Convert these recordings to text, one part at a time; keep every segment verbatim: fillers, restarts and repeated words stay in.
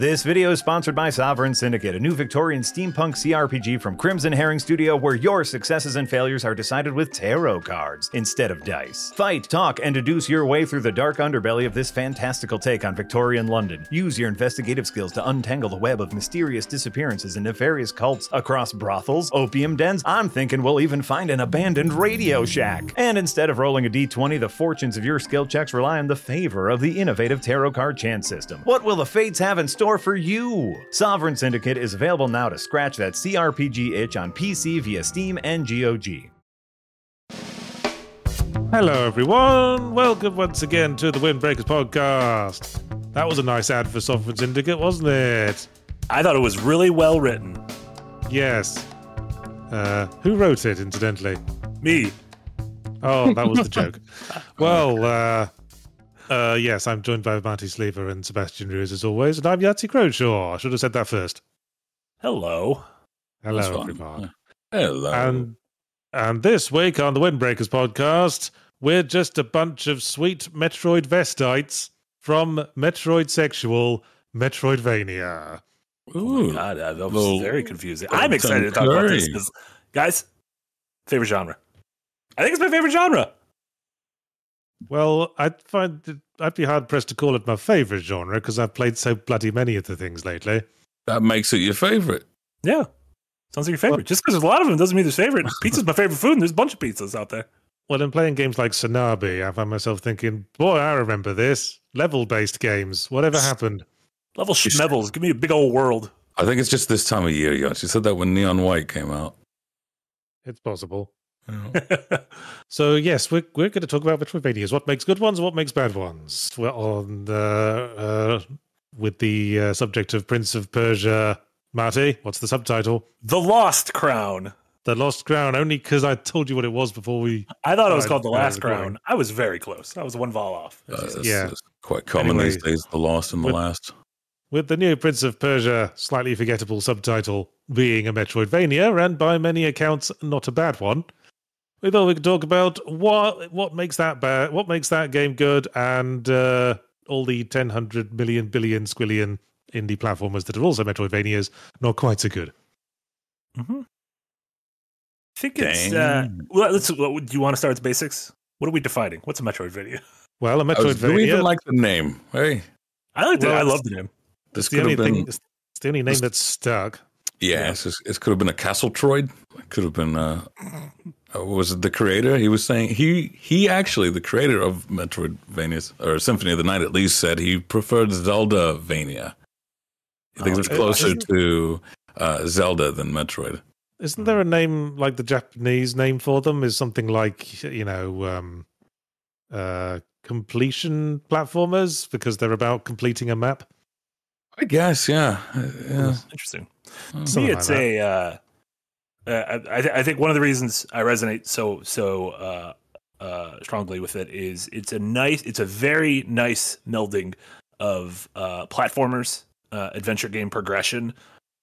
This video is sponsored by Sovereign Syndicate, a new Victorian steampunk C R P G from Crimson Herring Studio where your successes and failures are decided with tarot cards instead of dice. Fight, talk, and deduce your way through the dark underbelly of this fantastical take on Victorian London. Use your investigative skills to untangle the web of mysterious disappearances and nefarious cults across brothels, opium dens, I'm thinking we'll even find an abandoned Radio Shack. And instead of rolling a d twenty, the fortunes of your skill checks rely on the favor of the innovative tarot card chance system. What will the fates have in store for you? Sovereign Syndicate is available now to scratch that C R P G itch on P C via Steam and G O G. Hello everyone, welcome once again to the Windbreakers podcast. That was a nice ad for Sovereign Syndicate, wasn't it? I thought it was really well written. Yes. Uh, who wrote it, incidentally? Me. Oh, that was the joke. Well, uh... Uh, yes, I'm joined by Marty Sleever and Sebastian Ruiz, as always, and I'm Yahtzee Crowshaw. I should have said that first. Hello. Hello, everyone. Hello. And, and this week on the Windbreakers podcast, we're just a bunch of sweet Metroid Vestites from Metroid Sexual Metroidvania. Ooh. Oh God, that was Ooh. very confusing. I'm excited to talk about this, because, guys, favorite genre. I think it's my favorite genre. Well, I'd find it, I'd be hard pressed to call it my favourite genre because I've played so bloody many of the things lately. That makes it your favourite. Yeah, sounds like your favourite. Well, just because there's a lot of them doesn't mean there's favourite. Pizza's my favourite food, and there's a bunch of pizzas out there. Well, in playing games like Sanabi, I find myself thinking, boy, I remember this level-based games. Whatever happened? Level schmevels. Give me a big old world. I think it's just this time of year. You actually said that when Neon White came out. It's possible. So yes, we're we're going to talk about Metroidvanias, what makes good ones and what makes bad ones. We're on the uh, with the uh, subject of Prince of Persia. Marty, what's the subtitle? The Lost Crown. The Lost Crown. Only because I told you what it was before we. I thought it was called The Last Crown. Crown. I was very close. I was one vol off. Uh, that's, yeah, that's quite common anyway, these days. The Lost and the with, Last. With the new Prince of Persia, slightly forgettable subtitle being a Metroidvania, and by many accounts, not a bad one. We thought we could talk about what what makes that bad, what makes that game good, and uh, all the ten hundred million billion squillion indie platformers that are also Metroidvanias, not quite so good. Mm-hmm. I think it's. Uh, well, let's. Well, do you want to start with basics? What are we defining? What's a Metroidvania? Well, a Metroidvania. Do we even like the name? Hey, I like the. Well, I love the name. This it's, the only been, thing, it's the only name that's stuck. Yeah, yeah. It could have been a Castletoid. It could have been. Uh... Was it the creator? He was saying he he actually the creator of Metroidvania or Symphony of the Night at least said he preferred Zelda-vania. I think oh, it's closer to uh, Zelda than Metroid. Isn't there a name like the Japanese name for them is something like you know um, uh, completion platformers because they're about completing a map? I guess, yeah. yeah. Interesting. Oh, See, it's like a. Uh... Uh, I, th- I think one of the reasons I resonate so so uh, uh, strongly with it is it's a nice, it's a very nice melding of uh, platformers, uh, adventure game progression,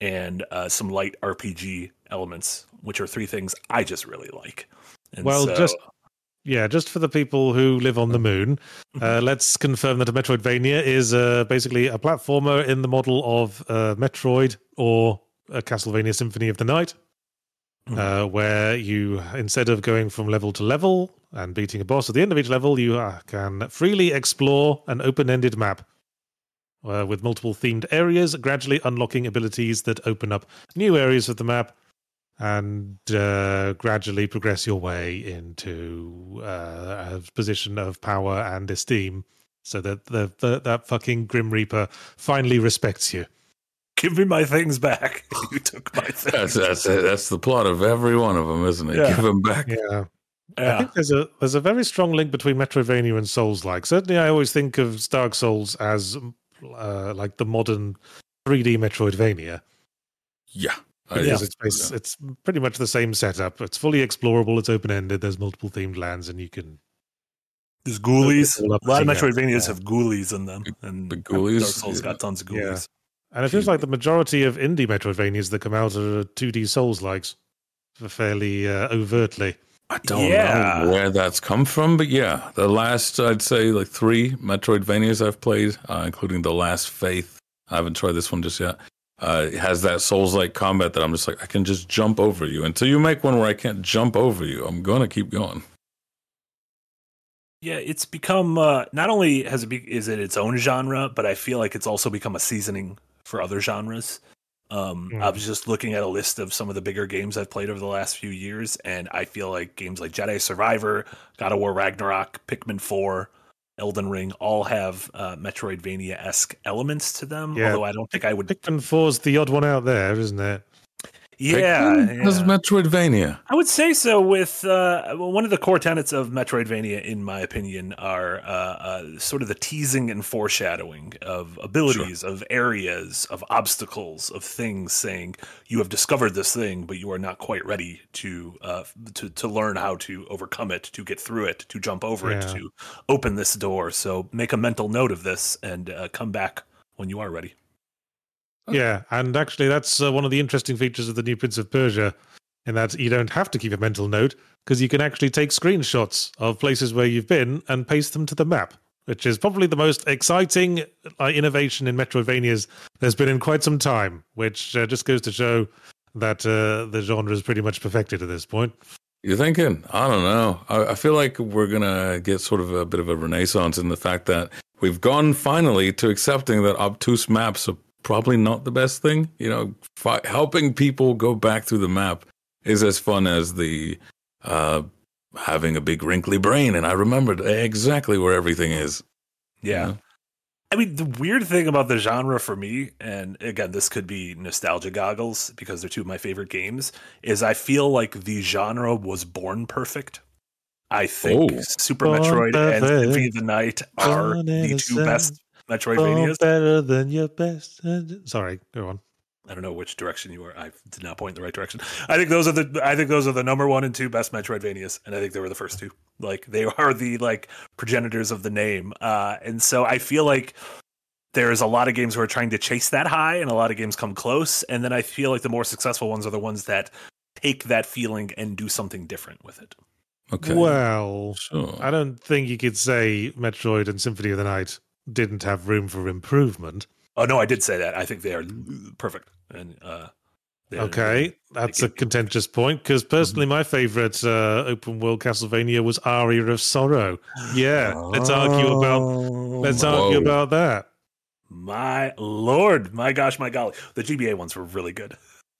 and uh, some light R P G elements, which are three things I just really like. And well, so... just yeah, just for the people who live on the moon, uh, let's confirm that a Metroidvania is uh, basically a platformer in the model of uh, Metroid or a Castlevania Symphony of the Night. Uh, where you, instead of going from level to level and beating a boss at the end of each level, you uh, can freely explore an open-ended map uh, with multiple themed areas, gradually unlocking abilities that open up new areas of the map and uh, gradually progress your way into uh, a position of power and esteem so that the, the, that fucking Grim Reaper finally respects you. Give me my things back. You took my things. That's, that's, that's the plot of every one of them, isn't it? Yeah. Give them back. Yeah. yeah. I think there's a there's a very strong link between Metroidvania and Souls-like. Certainly, I always think of Dark Souls as uh, like the modern three D Metroidvania. Yeah. I, yeah. It's, it's, it's pretty much the same setup. It's fully explorable. It's open-ended. There's multiple themed lands, and you can... There's ghoulies. A lot of Metroidvanias yeah. have ghoulies in them. And the ghoulies, Dark Souls yeah. got tons of ghoulies. Yeah. And it feels like the majority of indie Metroidvanias that come out are two D Souls-likes, fairly uh, overtly. I don't yeah. know where that's come from, but yeah, the last, I'd say, like three Metroidvanias I've played, uh, including The Last Faith I haven't tried this one just yet. Uh, it has that Souls-like combat that I'm just like, I can just jump over you. Until you make one where I can't jump over you, I'm going to keep going. Yeah, it's become, uh, not only has it be, is it its own genre, but I feel like it's also become a seasoning for other genres. Um, mm. I was just looking at a list of some of the bigger games I've played over the last few years, and I feel like games like Jedi Survivor, God of War Ragnarok, Pikmin four, Elden Ring all have uh, Metroidvania-esque elements to them, yeah. Although I don't think I would... Pikmin four's the odd one out there, isn't it? Yeah. Pikmin has Metroidvania. I would say so with... Uh, one of the core tenets of Metroidvania, in my opinion, are uh, uh, sort of the teasing and foreshadowing of abilities, sure. of areas, of obstacles, of things saying, you have discovered this thing, but you are not quite ready to uh, to, to learn how to overcome it, to get through it, to jump over yeah. it, to open this door. So make a mental note of this and uh, come back when you are ready. Yeah, and actually that's uh, one of the interesting features of the new Prince of Persia, in that you don't have to keep a mental note, because you can actually take screenshots of places where you've been and paste them to the map, which is probably the most exciting uh, innovation in Metroidvanias there's been in quite some time, which uh, just goes to show that uh, the genre is pretty much perfected at this point. You're thinking, I don't know. I, I feel like we're going to get sort of a bit of a renaissance in the fact that we've gone finally to accepting that obtuse maps are probably not the best thing. You know, fi- helping people go back through the map is as fun as the uh, having a big wrinkly brain, and I remembered exactly where everything is. Yeah. You know? I mean, the weird thing about the genre for me, and again, this could be nostalgia goggles because they're two of my favorite games, is I feel like the genre was born perfect. I think oh. Super born Metroid perfect. and Symphony of the Night are born the two best Metroidvanias. Better than your best. Sorry, go on. I don't know which direction you were. I did not point in the right direction. I think those are the. I think those are the number one and two best Metroidvanias, and I think they were the first two. Like they are the like progenitors of the name, uh, and so I feel like there's a lot of games who are trying to chase that high, and a lot of games come close, and then I feel like the more successful ones are the ones that take that feeling and do something different with it. Okay. Well, sure. I don't think you could say Metroid and Symphony of the Night didn't have room for improvement. Oh no, I did say that. I think they are perfect. And uh, okay, that's a contentious point, because personally, mm-hmm. my favorite uh, open world Castlevania was Aria of Sorrow. Yeah, oh, let's argue about let's whoa. argue about that. My lord, my gosh, my golly, the G B A ones were really good.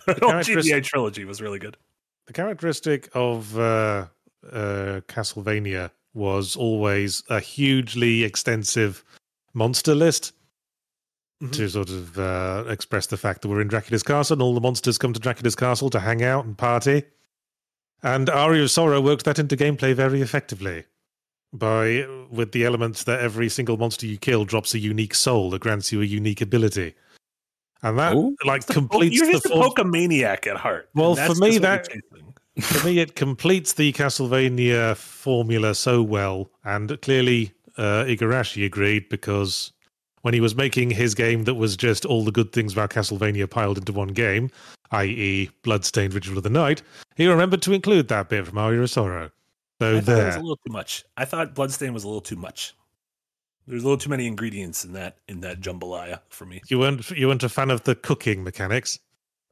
The, the G B A trilogy was really good. The characteristic of uh, uh, Castlevania was always a hugely extensive monster list. Mm-hmm. To sort of uh, express the fact that we're in Dracula's castle and all the monsters come to Dracula's castle to hang out and party. And Aria of Sorrow worked that into gameplay very effectively by with the elements that every single monster you kill drops a unique soul that grants you a unique ability. And that Ooh. like the, completes well, you're the form- Pokemaniac at heart. Well, for me that for me it completes the Castlevania formula so well, and clearly uh, Igarashi agreed, because when he was making his game that was just all the good things about Castlevania piled into one game, that is. Bloodstained Ritual of the Night, he remembered to include that bit from Aria of Sorrow. So I there. Thought it was a little too much. I thought Bloodstained was a little too much. There's a little too many ingredients in that in that jambalaya for me. You weren't, you weren't a fan of the cooking mechanics?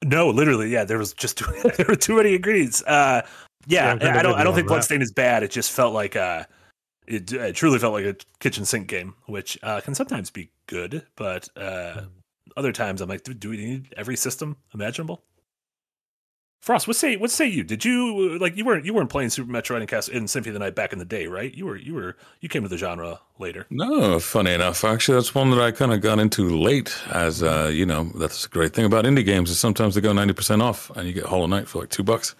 No, literally, yeah. There was just too, there were too many ingredients. Uh, yeah, yeah I don't I don't think Bloodstained is bad. It just felt like... Uh, It, it truly felt like a kitchen sink game, which uh, can sometimes be good, but uh, other times I'm like, do, do we need every system imaginable? Frost, what say what say you? Did you like you weren't you weren't playing Super Metroid and Castle and Symphony of the Night back in the day, right? You were you were you came to the genre later. No, funny enough, actually, that's one that I kind of got into late. As uh, you know, that's a great thing about indie games is sometimes they go ninety percent off, and you get Hollow Knight for like two bucks.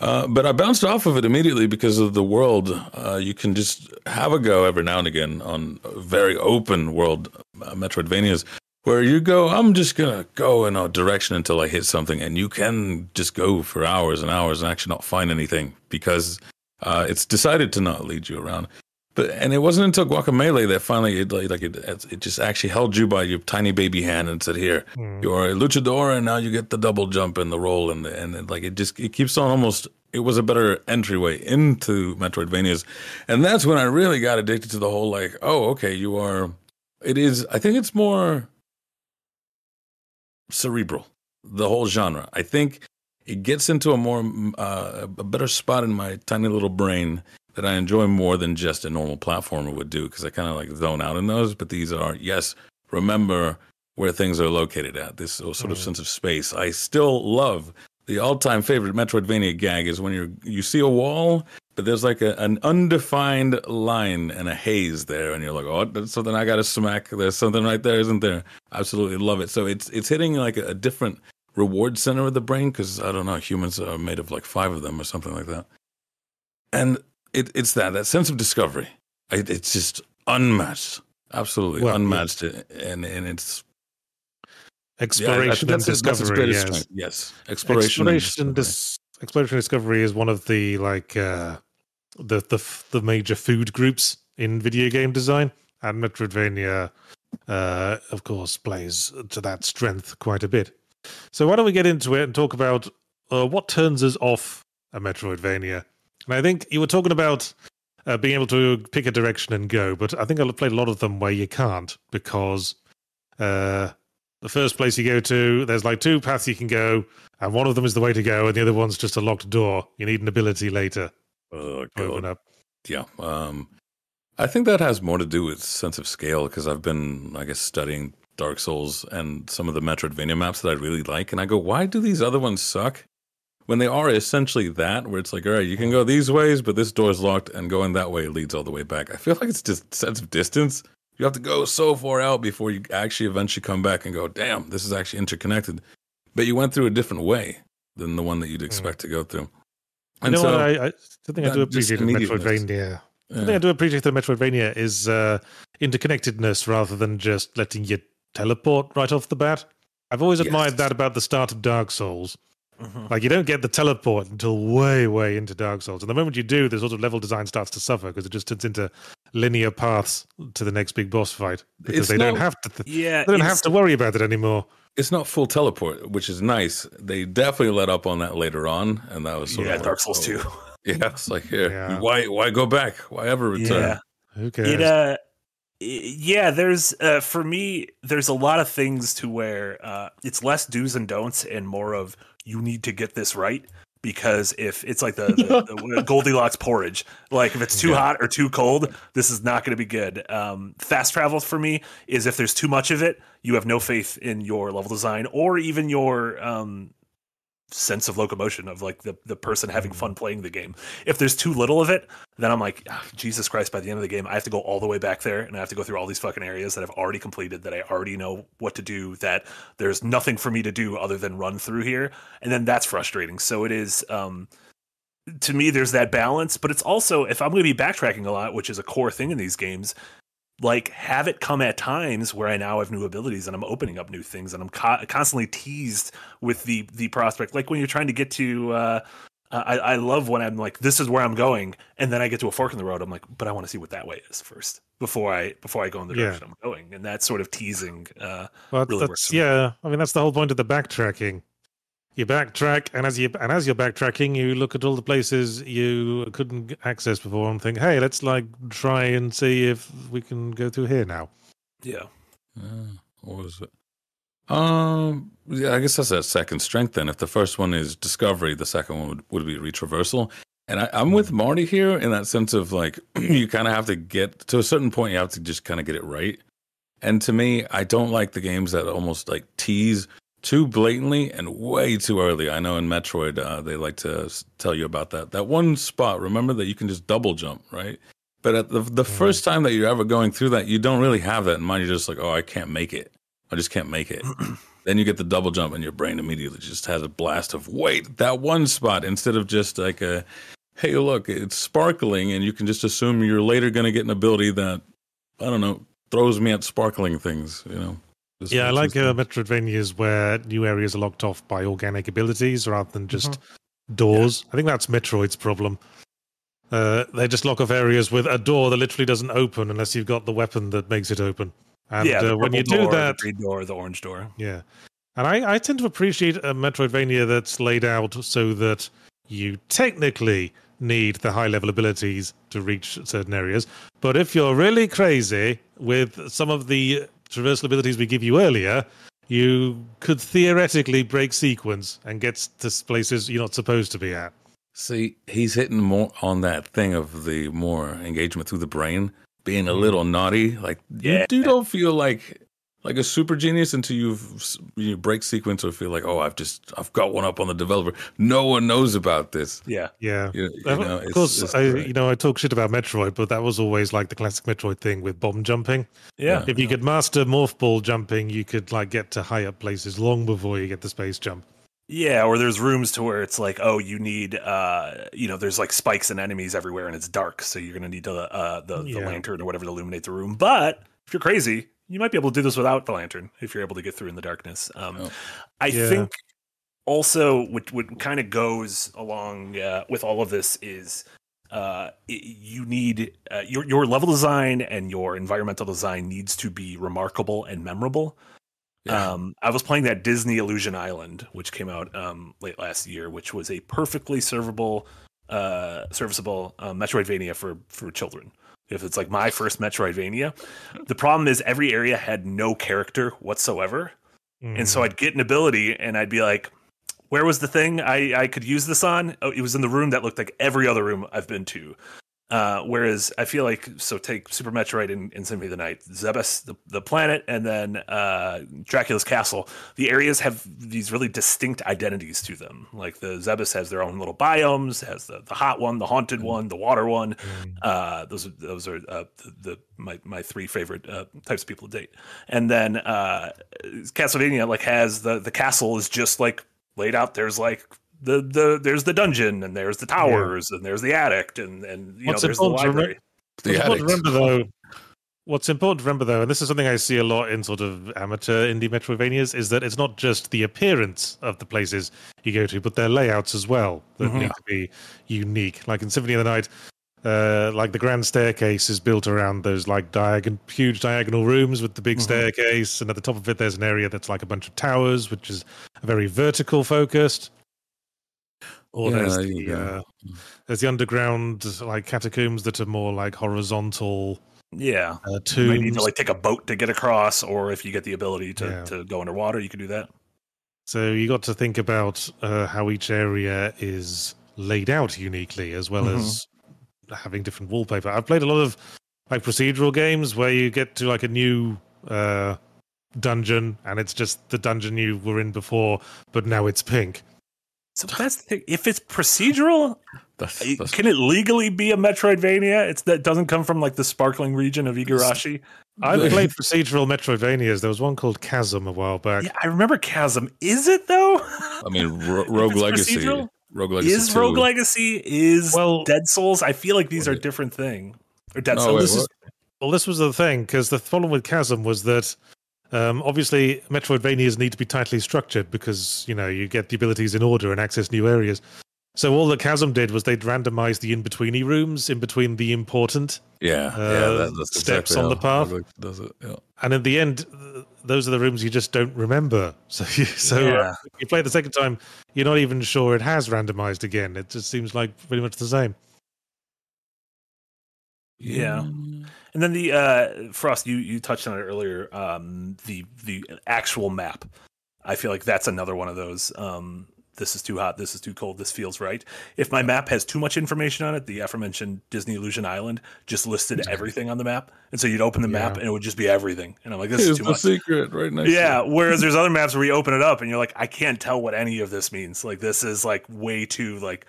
Uh, but I bounced off of it immediately because of the world. Uh, you can just have a go every now and again on very open world uh, Metroidvanias where you go, I'm just going to go in a direction until I hit something. And you can just go for hours and hours and actually not find anything because uh, it's decided to not lead you around. But And it wasn't until Guacamelee that finally it, like, it, it just actually held you by your tiny baby hand and said, here, mm. you're a luchador and now you get the double jump and the roll. And the, and it, like it just it keeps on almost, it was a better entryway into Metroidvanias. And that's when I really got addicted to the whole like, oh, okay, you are, it is, I think it's more cerebral, the whole genre. I think it gets into a more uh, a better spot in my tiny little brain that I enjoy more than just a normal platformer would do, because I kind of like zone out in those. But these are, yes, remember where things are located at, this sort of mm. sense of space. I still love the all-time favorite Metroidvania gag is when you you see a wall, but there's like a, an undefined line and a haze there, and you're like, oh, that's something I got to smack. There's something right there, isn't there? Absolutely love it. So it's it's hitting like a, a different reward center of the brain, because, I don't know, humans are made of like five of them or something like that. And it, it's that, that sense of discovery. It, it's just unmatched. Absolutely well, unmatched. Yeah. And, and it's... Exploration yeah, and discovery, yes. Strength. Yes. Exploration, exploration and dis- exploration and discovery is one of the like uh, the the the major food groups in video game design, and Metroidvania, uh, of course, plays to that strength quite a bit. So why don't we get into it and talk about uh, what turns us off a Metroidvania? And I think you were talking about uh, being able to pick a direction and go, but I think I've played a lot of them where you can't, because. Uh, The first place you go to, there's like two paths you can go, and one of them is the way to go, and the other one's just a locked door. You need an ability later. Oh, open up. Yeah. Um, I think that has more to do with sense of scale, because I've been, I guess, studying Dark Souls and some of the Metroidvania maps that I really like, and I go, why do these other ones suck? When they are essentially that, where it's like, all right, you can go these ways, but this door's locked, and going that way leads all the way back. I feel like it's just sense of distance. You have to go so far out before you actually eventually come back and go, damn, this is actually interconnected. But you went through a different way than the one that you'd expect mm. to go through. And you know so, what I, I think I do appreciate the Metroidvania. Yeah. The thing I do appreciate the Metroidvania is uh, interconnectedness, rather than just letting you teleport right off the bat. I've always admired yes. that about the start of Dark Souls. Mm-hmm. Like, you don't get the teleport until way, way into Dark Souls. And the moment you do, the sort of level design starts to suffer, because it just turns into linear paths to the next big boss fight, because it's they not, don't have to. Th- yeah, they don't have to worry about it anymore. It's not full teleport, which is nice. They definitely let up on that later on, and that was sort yeah, of like, Dark Souls two. Oh, yeah, it's like here, yeah. why, why go back? Why ever return? Yeah. Who cares? It, uh, Yeah, there's uh, for me, there's a lot of things to where uh, it's less do's and don'ts and more of you need to get this right, because if it's like the, the, the Goldilocks porridge, like if it's too yeah. hot or too cold, this is not going to be good. Um, fast travel for me is if there's too much of it, you have no faith in your level design or even your um, sense of locomotion of like the, the person having fun playing the game. If there's too little of it, then I'm like, oh, Jesus Christ, by the end of the game, I have to go all the way back there, and I have to go through all these fucking areas that I've already completed, that I already know what to do, that there's nothing for me to do other than run through here. And then that's frustrating. So it is, um, to me, there's that balance, but it's also, if I'm going to be backtracking a lot, which is a core thing in these games, like have it come at times where I now have new abilities and I'm opening up new things, and I'm co- constantly teased with the the prospect. Like when you're trying to get to, uh, I, I love when I'm like, this is where I'm going, and then I get to a fork in the road. I'm like, but I want to see what that way is first before I before I go in the direction yeah. I'm going. And that sort of teasing uh, well, really that's, works. Yeah, I mean that's the whole point of the backtracking. You backtrack, and as you and as you're backtracking, you look at all the places you couldn't access before and think, "Hey, let's like try and see if we can go through here now." Yeah. Uh, what was it? Um. Yeah, I guess that's that second strength. Then, if the first one is discovery, the second one would, would be retraversal. And I, I'm with Marty here in that sense of like, you kind of have to get to a certain point. You have to just kind of get it right. And to me, I don't like the games that almost like tease too blatantly and way too early. I know in Metroid, uh, they like to tell you about that. That one spot, remember, that you can just double jump, right? But at the, the mm-hmm. first time that you're ever going through that, you don't really have that in mind. You're just like, oh, I can't make it. I just can't make it. Then you get the double jump, and your brain immediately just has a blast of, wait, that one spot, instead of just like a, hey, look, it's sparkling, and you can just assume you're later going to get an ability that, I don't know, throws me at sparkling things, you know? This yeah, I like uh, Metroidvanias where new areas are locked off by organic abilities rather than just mm-hmm. doors. Yeah. I think that's Metroid's problem. Uh, they just lock off areas with a door that literally doesn't open unless you've got the weapon that makes it open. And yeah, uh, when you do door, that, the green door, the orange door. Yeah, and I, I tend to appreciate a Metroidvania that's laid out so that you technically need the high-level abilities to reach certain areas. But if you're really crazy with some of the traversal abilities we give you earlier, you could theoretically break sequence and get to places you're not supposed to be at. See, he's hitting more on that thing of the more engagement through the brain, being a little naughty. Like, yeah. you, you don't feel like like a super genius until you've, you break sequence or feel like, oh, I've just, I've got one up on the developer. No one knows about this. Yeah. Yeah. You, you know, of course, it's, it's I, you know, I talk shit about Metroid, but that was always like the classic Metroid thing with bomb jumping. Yeah. If you yeah. could master morph ball jumping, you could like get to high up places long before you get the space jump. Yeah, or there's rooms to where it's like, oh, you need, uh, you know, there's like spikes and enemies everywhere and it's dark, so you're going to need to, uh, the, yeah. the lantern or whatever to illuminate the room. But if you're crazy, you might be able to do this without the lantern if you're able to get through in the darkness. Um, oh. I yeah. think also what, what kind of goes along uh, with all of this is uh, it, you need uh, your, your level design and your environmental design needs to be remarkable and memorable. Yeah. Um, I was playing that Disney Illusion Island, which came out um, late last year, which was a perfectly servable, uh, serviceable uh, Metroidvania for, for children. If it's like my first Metroidvania, the problem is every area had no character whatsoever. Mm. And so I'd get an ability and I'd be like, where was the thing I, I could use this on? Oh, it was in the room that looked like every other room I've been to. Uh, whereas I feel like, so take Super Metroid and, and Symphony of the Night, Zebes, the, the planet, and then uh, Dracula's Castle, the areas have these really distinct identities to them. Like the Zebes has their own little biomes, has the, the hot one, the haunted one, the water one. Uh, those, those are uh, the, the my, my three favorite uh, types of people to date. And then uh, Castlevania like has the, the castle is just like laid out. There's like The the there's the dungeon and there's the towers yeah. and there's the attic and and you what's know there's the library. Re- the what's, important to remember, though, what's important to remember though, and this is something I see a lot in sort of amateur indie Metroidvanias, is that it's not just the appearance of the places you go to, but their layouts as well that mm-hmm. need to be unique. Like in Symphony of the Night, uh, like the grand staircase is built around those like diagon- huge diagonal rooms with the big mm-hmm. staircase, and at the top of it there's an area that's like a bunch of towers, which is very vertical focused. Or yeah, there's, the, uh, there's the underground like catacombs that are more like horizontal. Yeah, uh, tombs. You need to like take a boat to get across, or if you get the ability to, yeah. to go underwater, you can do that. So you got to think about uh, how each area is laid out uniquely, as well mm-hmm. as having different wallpaper. I've played a lot of like procedural games where you get to like a new uh, dungeon, and it's just the dungeon you were in before, but now it's pink. So that's the thing. If it's procedural, that's, that's, can it legally be a Metroidvania? It's that doesn't come from like the sparkling region of Igarashi. I've played procedural Metroidvanias. There was one called Chasm a while back. Yeah, I remember Chasm. Is it though? I mean, Ro- Rogue Legacy. Rogue Legacy is two. Rogue Legacy is well, Dead Souls. I feel like these are different thing. Or Dead no, Souls. Wait, this is, well, this was the thing because the problem with Chasm was that. Um, obviously, Metroidvanias need to be tightly structured because, you know, you get the abilities in order and access new areas. So all that Chasm did was they'd randomize the in-betweeny rooms in between the important yeah, uh, yeah, that, that's steps exactly on the path. Does it, yeah. And in the end, those are the rooms you just don't remember. So, you, so yeah. if you play it the second time, you're not even sure it has randomized again. It just seems like pretty much the same. Yeah. Mm. And then the uh, Frost, you, you touched on it earlier. Um, the the actual map, I feel like that's another one of those. Um, this is too hot. This is too cold. This feels right. If my map has too much information on it, the aforementioned Disney Illusion Island just listed everything on the map, and so you'd open the yeah. map and it would just be everything. And I'm like, this Here's is too the much. Secret, right next. Yeah. To whereas there's other maps where you open it up and you're like, I can't tell what any of this means. Like this is like way too like.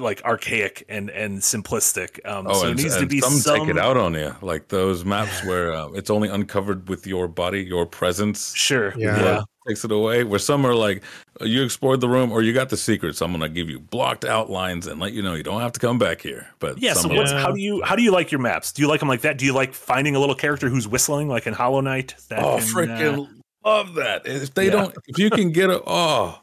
like archaic and and simplistic um oh, so and, it needs to be some, some take it out on you, like those maps where uh, it's only uncovered with your body, your presence sure yeah, yeah. takes it away, where some are like you explored the room or you got the secrets, so I'm gonna give you blocked outlines and let you know you don't have to come back here. But yeah so what's, how do you how do you like your maps? Do you like them like that? Do you like finding a little character who's whistling like in Hollow Knight? That oh can, freaking uh, love that if they yeah. don't if you can get it oh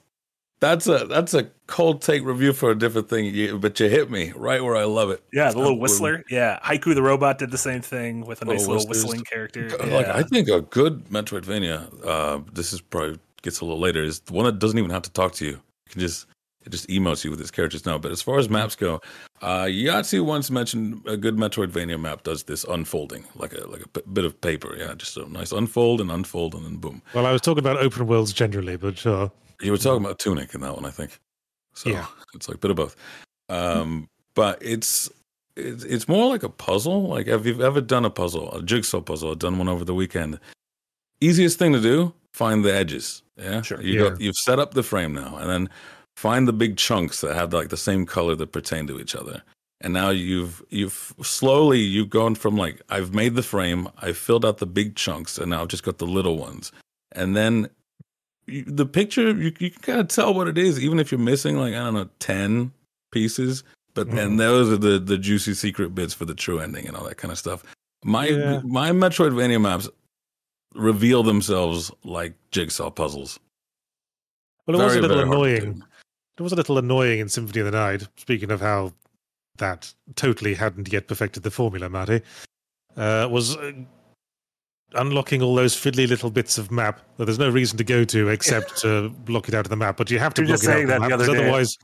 That's a that's a cold take review for a different thing, you, but you hit me right where I love it. Yeah, the little I'm whistler. Blue. Yeah, Haiku the robot did the same thing with a nice little, little whistling character. Like yeah. I think a good Metroidvania, uh, this is probably gets a little later, is the one that doesn't even have to talk to you. You can just It just emotes you with its characters now. But as far as maps go, uh, Yahtzee once mentioned a good Metroidvania map does this unfolding, like a like a p- bit of paper. Yeah, just a nice unfold and unfold and then boom. Well, I was talking about open worlds generally, but sure. You were talking about Tunic in that one, I think. So yeah. It's like a bit of both. Um, but it's, it's it's more like a puzzle. Like, if you've ever done a puzzle, a jigsaw puzzle, I've done one over the weekend. Easiest thing to do, find the edges. Yeah, sure. You yeah. Got, you've set up the frame now, and then find the big chunks that have like the same color that pertain to each other. And now you've you've slowly you've gone from like, I've made the frame, I've filled out the big chunks, and now I've just got the little ones. And then you, the picture, you you can kind of tell what it is, even if you're missing like, I don't know, ten pieces. But mm. and those are the the juicy secret bits for the true ending and all that kind of stuff. My yeah. my Metroidvania maps reveal themselves like jigsaw puzzles. Well, it very, was a little annoying. It was a little annoying in Symphony of the Night, speaking of how that totally hadn't yet perfected the formula, Matty, uh, was uh, unlocking all those fiddly little bits of map that there's no reason to go to except to block it out of the map, but you have to You're block it out of the map, because otherwise,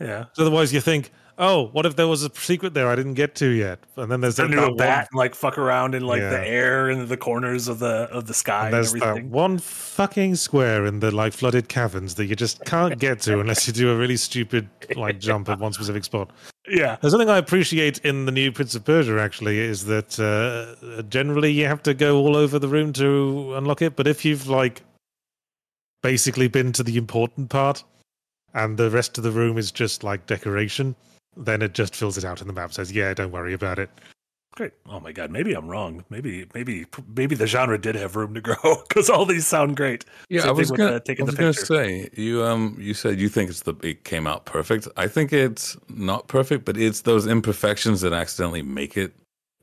yeah. otherwise you think, oh, what if there was a secret there I didn't get to yet? And then there's that, that one... bat and like fuck around in like yeah. the air and the corners of the of the sky. And there's and everything. That one fucking square in the like flooded caverns that you just can't get to unless you do a really stupid like jump at one specific spot. Yeah, there's something I appreciate in the new Prince of Persia actually is that uh, generally you have to go all over the room to unlock it, but if you've like basically been to the important part and the rest of the room is just like decoration, then it just fills it out in the map. Says, "Yeah, don't worry about it." Great. Oh my god, maybe I'm wrong. Maybe, maybe, maybe the genre did have room to grow because all these sound great. Yeah, so I was going to say you. Um, you said you think it's the it came out perfect. I think it's not perfect, but it's those imperfections that accidentally make it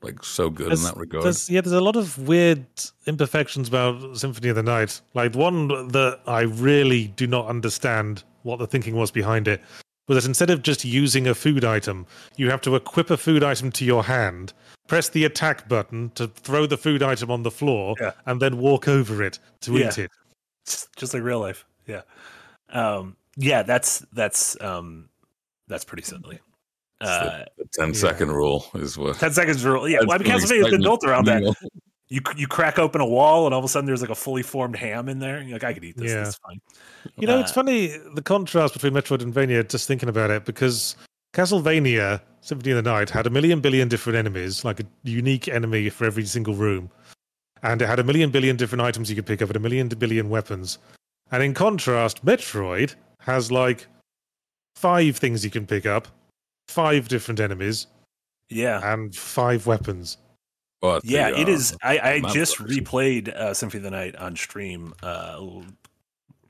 like so good there's, in that regard. There's, yeah, there's a lot of weird imperfections about Symphony of the Night. Like one that I really do not understand what the thinking was behind it. But that instead of just using a food item, you have to equip a food item to your hand, press the attack button to throw the food item on the floor, yeah. and then walk over it to yeah. eat it. It's just like real life. Yeah. Um, yeah, that's that's um, that's pretty silly. Uh, the, the ten-second yeah. rule is what... ten seconds rule, yeah. Well, I mean, Castlevania's been built around that. You you crack open a wall and all of a sudden there's like a fully formed ham in there. And you're like, I could eat this. Yeah. It's fine. You know, uh, it's funny the contrast between Metroidvania. Just thinking about it, because Castlevania Symphony of the Night had a million billion different enemies, like a unique enemy for every single room, and it had a million billion different items you could pick up and a million billion weapons. And in contrast, Metroid has like five things you can pick up, five different enemies, yeah, and five weapons. But yeah, the, uh, it is. I, I just version. replayed uh, Symphony of the Night on stream uh,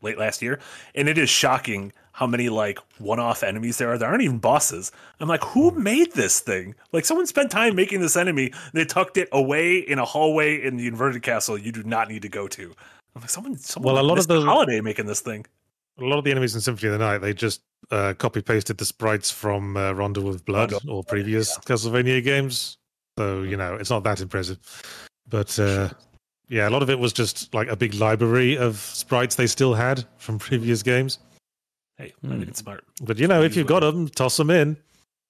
late last year, and it is shocking how many like one-off enemies there are. There aren't even bosses. I'm like, who made this thing? Like, someone spent time making this enemy. They tucked it away in a hallway in the inverted castle you do not need to go to. I'm like, someone. someone well, a lot of the holiday making this thing. A lot of the enemies in Symphony of the Night, they just uh, copy pasted the sprites from uh, Rondo of Blood Rondo. or previous yeah. Castlevania games. So, you know, it's not that impressive. But, uh, yeah, a lot of it was just like a big library of sprites they still had from previous games. Hey, I think it's smart. But, you know, if you've got them, toss them in.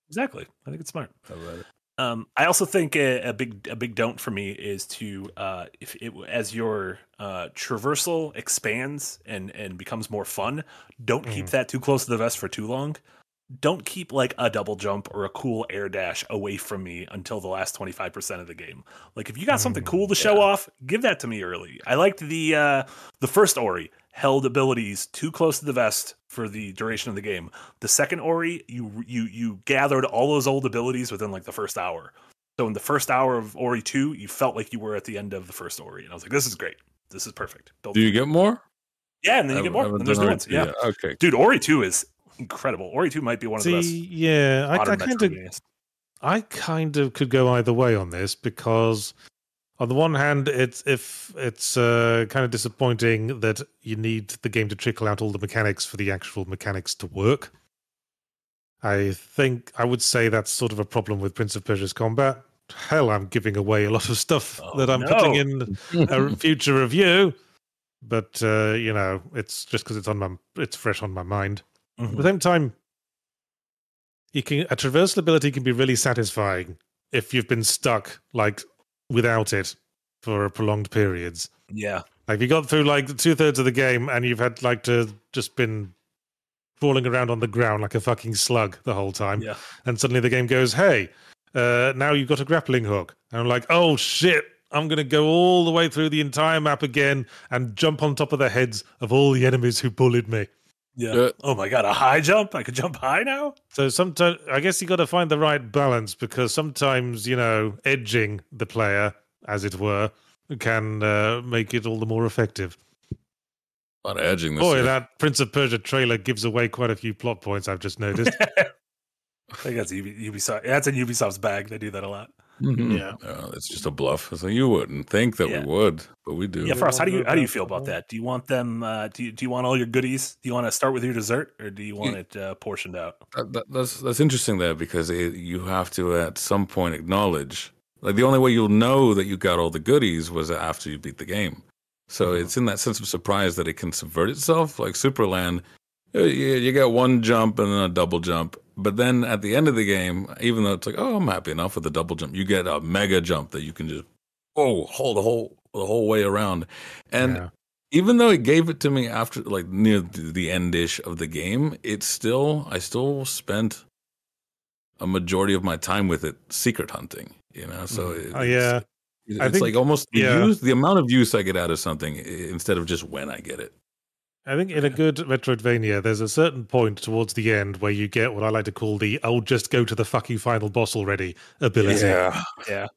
Exactly. I think it's smart. I love it. Um, I also think a, a big a big don't for me is to, uh, if it, as your uh, traversal expands and, and becomes more fun, don't mm. keep that too close to the vest for too long. Don't keep like a double jump or a cool air dash away from me until the last twenty-five percent of the game. Like, if you got something cool to show yeah. off, give that to me early. I liked the uh, the first Ori held abilities too close to the vest for the duration of the game. The second Ori, you you you gathered all those old abilities within like the first hour. So in the first hour of Ori two, you felt like you were at the end of the first Ori, and I was like, this is great. This is perfect. Don't Do you get more? Yeah, and then you I, get more. And there's no ones. Yeah. yeah. Okay. Dude, Ori two is incredible. Ori two might be one of the best. Yeah, I, I kind of, I kind of could go either way on this, because on the one hand, it's if it's uh, kind of disappointing that you need the game to trickle out all the mechanics for the actual mechanics to work. I think I would say that's sort of a problem with Prince of Persia's combat. Hell, I'm giving away a lot of stuff oh, that I'm no. putting in a future review, but uh, you know, it's just because it's on my, it's fresh on my mind. Mm-hmm. At the same time, you can a traversal ability can be really satisfying if you've been stuck like without it for a prolonged periods. Yeah. Like you got through like two thirds of the game and you've had like to just been crawling around on the ground like a fucking slug the whole time. Yeah. And suddenly the game goes, hey, uh, now you've got a grappling hook. And I'm like, oh shit, I'm going to go all the way through the entire map again and jump on top of the heads of all the enemies who bullied me. Yeah. Uh, oh my God, a high jump? I could jump high now? So sometimes, I guess you got to find the right balance because sometimes, you know, edging the player, as it were, can uh, make it all the more effective. A lot of edging this Boy, year. That Prince of Persia trailer gives away quite a few plot points, I've just noticed. I think that's Ubisoft. That's in Ubisoft's bag. They do that a lot. Mm-hmm. Yeah, no, it's just a bluff. So you wouldn't think that yeah. we would, but we do. Yeah, Frost, how do you how do you feel about that? Do you want them? Uh, do you do you want all your goodies? Do you want to start with your dessert, or do you want yeah. it uh, portioned out? That, that, that's that's interesting there because it, you have to at some point acknowledge. Like the only way you'll know that you got all the goodies was after you beat the game. So mm-hmm. it's in that sense of surprise that it can subvert itself. Like Superland, you, you get one jump and then a double jump. But then at the end of the game, even though it's like, oh, I'm happy enough with the double jump, you get a mega jump that you can just, oh, hold the whole the whole way around. And yeah. even though it gave it to me after, like, near the end-ish of the game, it's still, I still spent a majority of my time with it secret hunting, you know? So it, uh, yeah. it's, it's think, like almost yeah. the, use, the amount of use I get out of something instead of just when I get it. I think in a good Metroidvania, there's a certain point towards the end where you get what I like to call the "I'll just go to the fucking final boss already" ability. Yeah, yeah.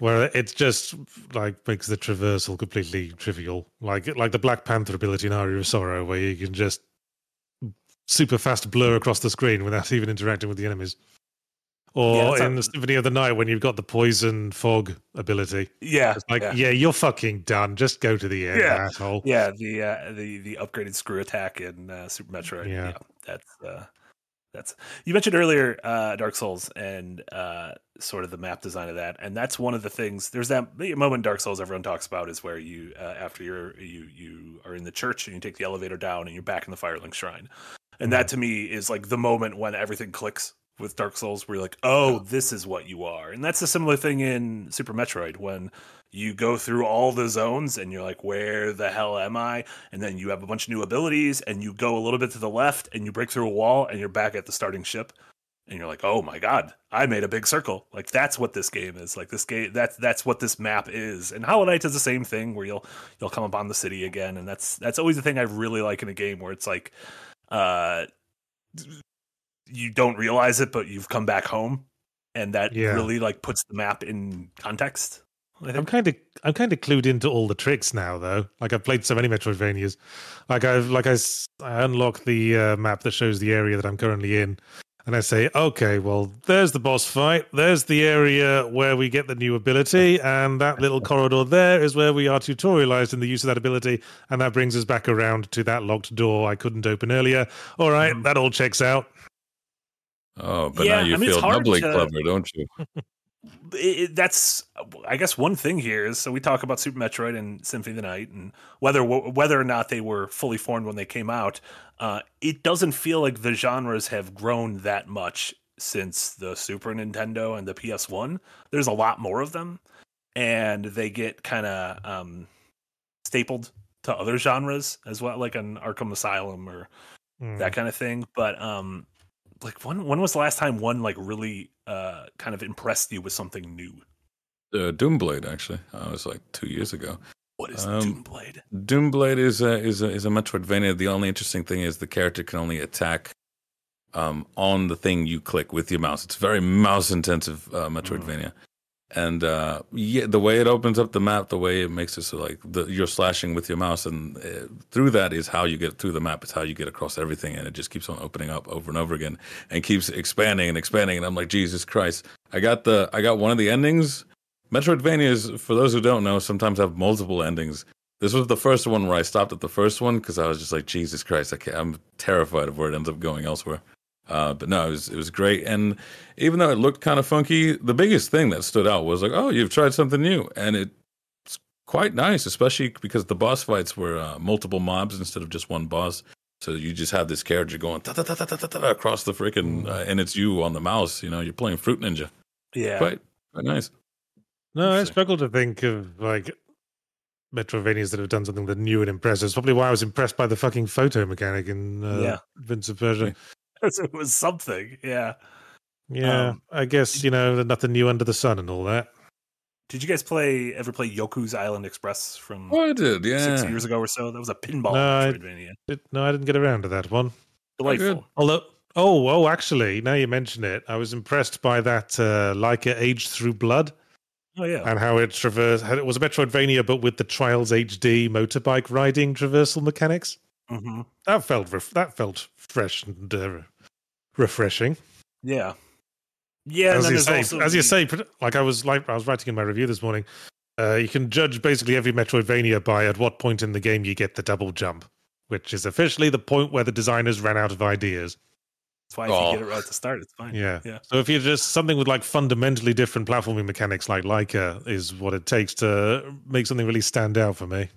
Where it just like makes the traversal completely trivial, like like the Black Panther ability in Aria of Sorrow, where you can just super fast blur across the screen without even interacting with the enemies. Or yeah, in the Symphony of the Night when you've got the poison fog ability. Yeah. It's like, yeah, yeah you're fucking done. Just go to the end, yeah. asshole. Yeah, the uh, the the upgraded screw attack in uh, Super Metroid. Yeah. yeah that's uh, that's you mentioned earlier uh, Dark Souls and uh, sort of the map design of that. And that's one of the things. There's that moment in Dark Souls everyone talks about is where you, uh, after you're, you you are in the church and you take the elevator down and you're back in the Firelink Shrine. And mm. that to me is like the moment when everything clicks with Dark Souls, where you're like, oh, this is what you are. And that's a similar thing in Super Metroid when you go through all the zones and you're like, where the hell am I? And then you have a bunch of new abilities and you go a little bit to the left and you break through a wall and you're back at the starting ship. And you're like, oh my God, I made a big circle. Like, that's what this game is. Like, this game, that's that's what this map is. And Hollow Knight does the same thing where you'll you'll come upon the city again. And that's that's always the thing I really like in a game where it's like, uh, you don't realize it, but you've come back home, and that yeah. really like puts the map in context. I think. I'm kind of I'm kind of clued into all the tricks now, though. Like I've played so many Metroidvanias, like I've like I, I unlock the uh, map that shows the area that I'm currently in, and I say, okay, well, there's the boss fight, there's the area where we get the new ability, and that little corridor there is where we are tutorialized in the use of that ability, and that brings us back around to that locked door I couldn't open earlier. All right, mm. that all checks out. Oh, but yeah, now you I mean, feel doubly to, clever, don't you? It, that's, I guess, one thing here is, so we talk about Super Metroid and Symphony of the Night, and whether whether or not they were fully formed when they came out, uh, it doesn't feel like the genres have grown that much since the Super Nintendo and the P S one. There's a lot more of them, and they get kind of um, stapled to other genres as well, like an Arkham Asylum or mm. that kind of thing. But um like when when was the last time one like really uh, kind of impressed you with something new? Uh, Doomblade, actually, uh, it was like two years ago. What is um, Doomblade? Doomblade is a, is a, is a Metroidvania. The only interesting thing is the character can only attack um, on the thing you click with your mouse. It's very mouse intensive uh, Metroidvania, mm. and uh, yeah, the way it opens up the map, the way it makes it so like the, you're slashing with your mouse, and uh, through that is how you get through the map. It's how you get across everything, and it just keeps on opening up over and over again, and keeps expanding and expanding. And I'm like, Jesus Christ! I got the I got one of the endings. Metroidvanias, for those who don't know, sometimes have multiple endings. This was the first one where I stopped at the first one because I was just like, Jesus Christ! I can't, I'm terrified of where it ends up going elsewhere. Uh, but no, it was, it was great. And even though it looked kind of funky, the biggest thing that stood out was like, oh, you've tried something new. And it's quite nice, especially because the boss fights were uh, multiple mobs instead of just one boss. So you just have this character going ta ta ta ta ta ta across the freaking, uh, and it's you on the mouse. You know, you're playing Fruit Ninja. Yeah, quite, quite nice. No, Let's I see. struggle to think of like Metroidvanias that have done something that new and impressive. It's probably why I was impressed by the fucking photo mechanic in uh, yeah. Prince of Persia. It was something, yeah. Yeah, um, I guess, you know, nothing new under the sun and all that. Did you guys play ever play Yoku's Island Express from oh, I did, yeah. six years ago or so? That was a pinball no, Metroidvania. I did, no, I didn't get around to that one. Delightful. Although, oh, oh, actually, now you mention it, I was impressed by that uh, Laika Age Through Blood. Oh yeah, and how it traversed. It was a Metroidvania, but with the Trials H D motorbike riding traversal mechanics. Mm-hmm. That felt ref- that felt fresh and uh, refreshing. Yeah, yeah. As, and you, say, also as the... you say, like I was like I was writing in my review this morning. Uh, you can judge basically every Metroidvania by at what point in the game you get the double jump, which is officially the point where the designers ran out of ideas. That's why if oh. you get it right at the start, it's fine. Yeah. yeah. So if you're just something with like fundamentally different platforming mechanics like Laika is what it takes to make something really stand out for me.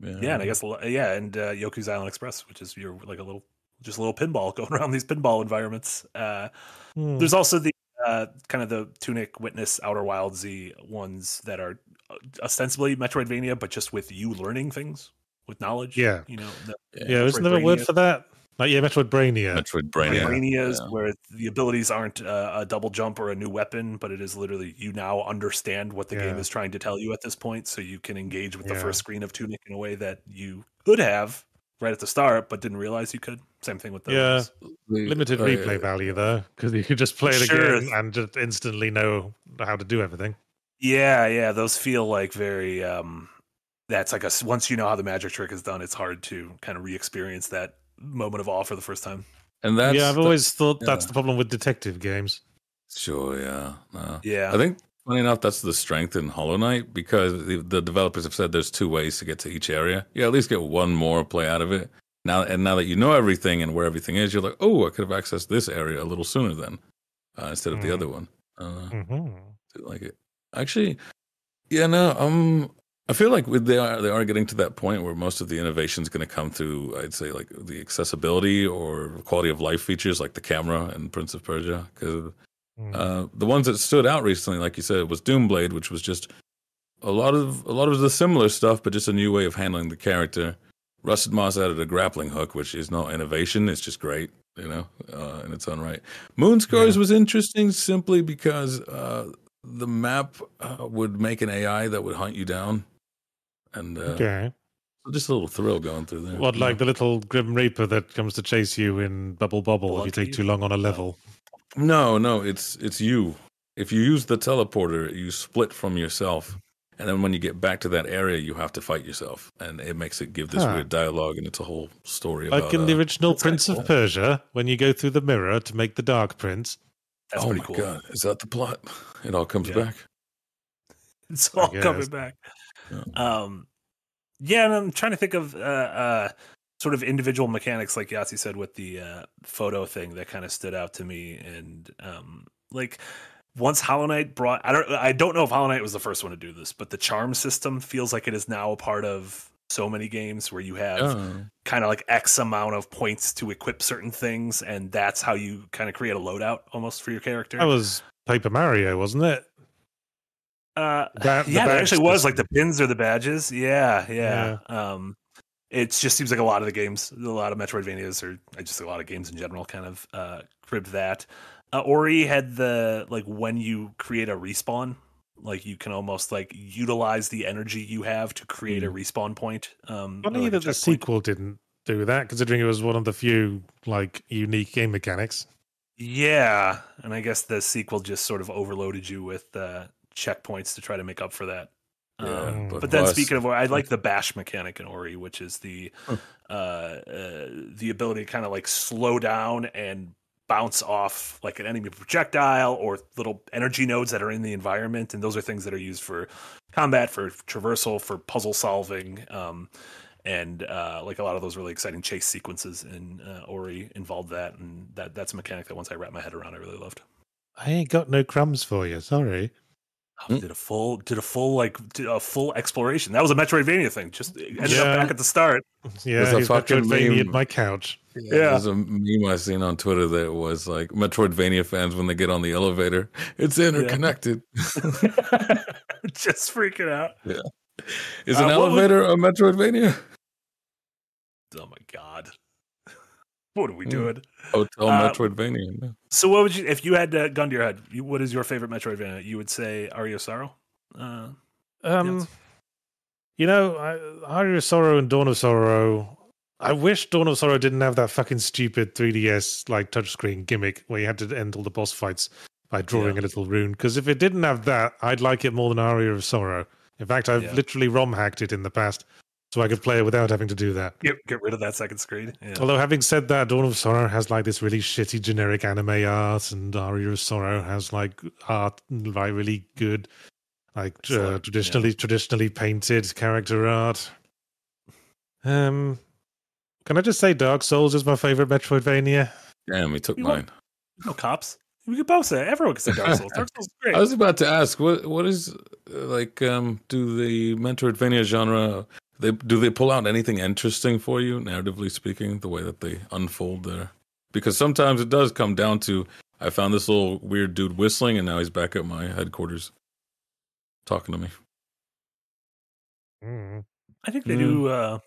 Yeah, yeah and I guess yeah, and uh, Yoku's Island Express, which is your like a little just a little pinball going around these pinball environments. Uh, hmm. There's also the uh, kind of the Tunic, Witness, Outer Wilds Z ones that are ostensibly Metroidvania, but just with you learning things with knowledge. Yeah, you know. The, yeah, there's another word for that. Like, yeah, Metroidvania. Metroidvania. Metroidvania is yeah. where the abilities aren't uh, a double jump or a new weapon, but it is literally you now understand what the yeah. game is trying to tell you at this point, so you can engage with yeah. the first screen of Tunic in a way that you could have right at the start, but didn't realize you could. Same thing with those. Yeah, limited uh, replay value, though, because you could just play it sure. again and just instantly know how to do everything. Yeah, yeah, those feel like very... Um, that's like a... Once you know how the magic trick is done, it's hard to kind of re-experience that moment of awe for the first time. And that's yeah I've always the, thought that's yeah. the problem with detective games. Sure yeah no. yeah I think funny enough that's the strength in Hollow Knight, because the, the developers have said there's two ways to get to each area. You at least get one more play out of it now, and now that you know everything and where everything is, you're like, oh, I could have accessed this area a little sooner then uh, instead of mm. the other one. I don't know. Mm-hmm. Didn't like it actually. yeah no um I feel like they are they are getting to that point where most of the innovation is going to come through, I'd say, like the accessibility or quality of life features, like the camera in Prince of Persia. Because uh, the ones that stood out recently, like you said, was Doomblade, which was just a lot of a lot of the similar stuff, but just a new way of handling the character. Rusted Moss added a grappling hook, which is no innovation; it's just great, you know, uh, in its own right. Moonscars yeah. was interesting simply because uh, the map uh, would make an A I that would hunt you down. And uh, okay. just a little thrill going through there. What, like yeah. the little Grim Reaper that comes to chase you in Bubble Bobble Bloody. if you take too long on a level? No, no, it's it's you. If you use the teleporter, you split from yourself, and then when you get back to that area, you have to fight yourself, and it makes it give this huh. weird dialogue, and it's a whole story about... Like in the original uh, Prince of Persia, when you go through the mirror to make the Dark Prince. That's oh pretty my cool. God, is that the plot? It all comes yeah. back. It's all coming back. Yeah. Um, yeah, and I'm trying to think of uh, uh, sort of individual mechanics, like Yahtzee said, with the uh, photo thing that kind of stood out to me. And um, like once Hollow Knight brought, I don't, I don't know if Hollow Knight was the first one to do this, but the charm system feels like it is now a part of so many games where you have oh. kind of like X amount of points to equip certain things, and that's how you kind of create a loadout almost for your character. That was Paper Mario, wasn't it? Uh, that, yeah, it actually was like the pins or the badges. Yeah, yeah. yeah. Um, it just seems like a lot of the games, a lot of Metroidvanias, or just a lot of games in general, kind of uh, cribbed that. Uh, Ori had the like when you create a respawn, like you can almost like utilize the energy you have to create mm. a respawn point. Um, Funny like that the sequel didn't do that, considering it was one of the few like unique game mechanics. Yeah, and I guess the sequel just sort of overloaded you with. Uh, checkpoints to try to make up for that. Yeah, um, but, but then, speaking of Ori, I like the bash mechanic in Ori, which is the huh. uh, uh, the ability to kind of like slow down and bounce off like an enemy projectile or little energy nodes that are in the environment, and those are things that are used for combat, for traversal, for puzzle solving, um, and uh, like a lot of those really exciting chase sequences in uh, Ori involved that, and that that's a mechanic that once I wrapped my head around, I really loved. I ain't got no crumbs for you, sorry. Oh, did a full, did a full like did a full exploration. That was a Metroidvania thing. Just ended yeah. up back at the start. Yeah, there's a he's fucking Metroidvania meme. At my couch. Yeah. yeah, there's a meme I seen on Twitter that was like Metroidvania fans when they get on the elevator, it's interconnected. Yeah. Just freaking out. Yeah, is an uh, elevator would... a Metroidvania? Oh my god. What are we doing? Hotel uh, Metroidvania. So, what would you, if you had a gun to your head, you, what is your favorite Metroidvania? You would say Aria of Sorrow? Uh, um, yes. You know, I, Aria of Sorrow and Dawn of Sorrow. I wish Dawn of Sorrow didn't have that fucking stupid three D S like touchscreen gimmick where you had to end all the boss fights by drawing yeah. a little rune. Because if it didn't have that, I'd like it more than Aria of Sorrow. In fact, I've yeah. literally ROM hacked it in the past, so I could play it without having to do that. Get, get rid of that second screen. Yeah. Although, having said that, Dawn of Sorrow has like this really shitty generic anime art, and Aria of Sorrow has like art by really good, like uh, traditionally yeah. traditionally painted character art. Um, can I just say Dark Souls is my favorite Metroidvania? Damn, he took you mine. No cops. We could both say it. Everyone can say Dark Souls. Dark Souls is great. I was about to ask, what what is like? Um, do the Metroidvania genre? They, do they pull out anything interesting for you, narratively speaking, the way that they unfold there? Because sometimes it does come down to, I found this little weird dude whistling, and now he's back at my headquarters talking to me. Mm. I think they mm. do, uh,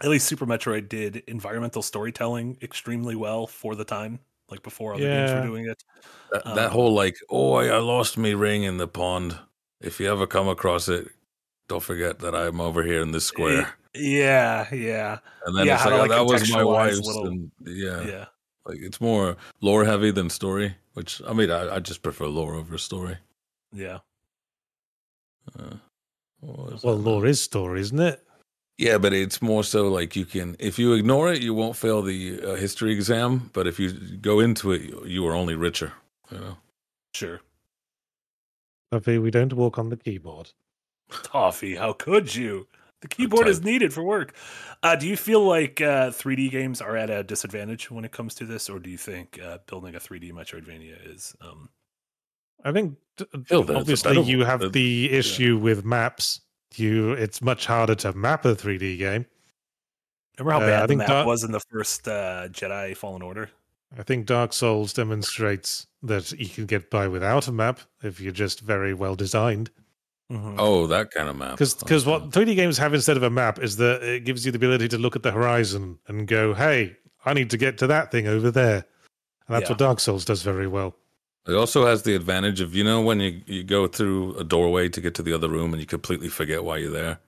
at least Super Metroid did environmental storytelling extremely well for the time, like before other yeah. games were doing it. That, um, that whole, like, oh, I lost me ring in the pond. If you ever come across it, don't forget that I'm over here in this square. Yeah, yeah. And then yeah, it's like, like, oh, that was my wife's. Little... And yeah, yeah. Like, it's more lore heavy than story, which, I mean, I, I just prefer lore over story. Yeah. Uh, well, that? lore is story, isn't it? Yeah, but it's more so like you can, if you ignore it, you won't fail the uh, history exam. But if you go into it, you, you are only richer, you know? Sure. Buffy, we don't walk on the keyboard. Toffee, how could you? The keyboard is needed for work. Uh, do you feel like uh, three D games are at a disadvantage when it comes to this, or do you think uh, building a three D Metroidvania is? Um... I think obviously you have the issue yeah. with maps. You, it's much harder to map a three D game. Remember how bad uh, the map Dark... was in the first uh, Jedi Fallen Order? I think Dark Souls demonstrates that you can get by without a map if you're just very well designed. Mm-hmm. Oh, that kind of map. Because okay. what three D games have instead of a map is that it gives you the ability to look at the horizon and go, hey, I need to get to that thing over there. And that's yeah. what Dark Souls does very well. It also has the advantage of, you know, when you, you go through a doorway to get to the other room and you completely forget why you're there.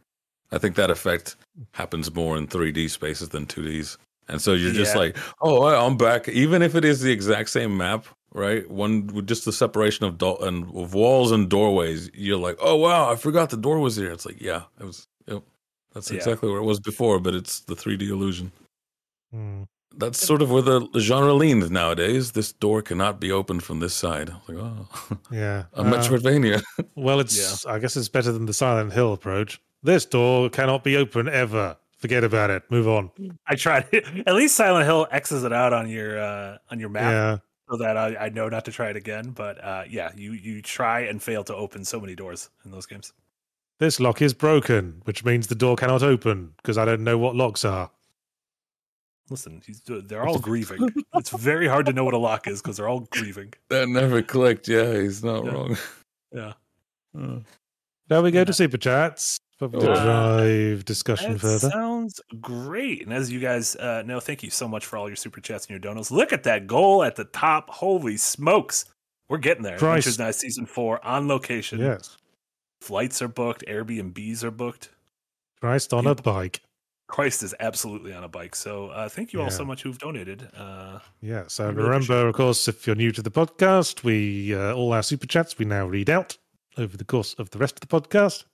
I think that effect happens more in three D spaces than two Ds. And so you're yeah. just like, oh, I'm back. Even if it is the exact same map, right? One with just the separation of do- and of walls and doorways. You're like, oh wow, I forgot the door was here. It's like, yeah, it was. Yep, that's exactly yeah. where it was before, but it's the three D illusion. Mm. That's sort of where the genre leans nowadays. This door cannot be opened from this side. I was like, oh, yeah, a Metroidvania. Uh, well, it's. Yeah. I guess it's better than the Silent Hill approach. This door cannot be open ever. Forget about it. Move on. I tried. At least Silent Hill X's it out on your uh, on your map. Yeah. So that I, I know not to try it again, but uh, yeah, you, you try and fail to open so many doors in those games. This lock is broken, which means the door cannot open because I don't know what locks are. Listen, he's, they're all grieving. It's very hard to know what a lock is because they're all grieving. That never clicked. Yeah, he's not yeah. wrong. Yeah. Uh, now we go yeah. to Super Chats. Public uh, Drive discussion that further. Sounds great. And as you guys uh, know, thank you so much for all your super chats and your donos. Look at that goal at the top. Holy smokes. We're getting there. Adventures Night Season four on location. Yes. Flights are booked. Airbnbs are booked. Christ on People. a bike. Christ is absolutely on a bike. So uh, thank you yeah. all so much who've donated. Uh, yeah. So really remember, of course, if you're new to the podcast, we uh, all our super chats we now read out over the course of the rest of the podcast.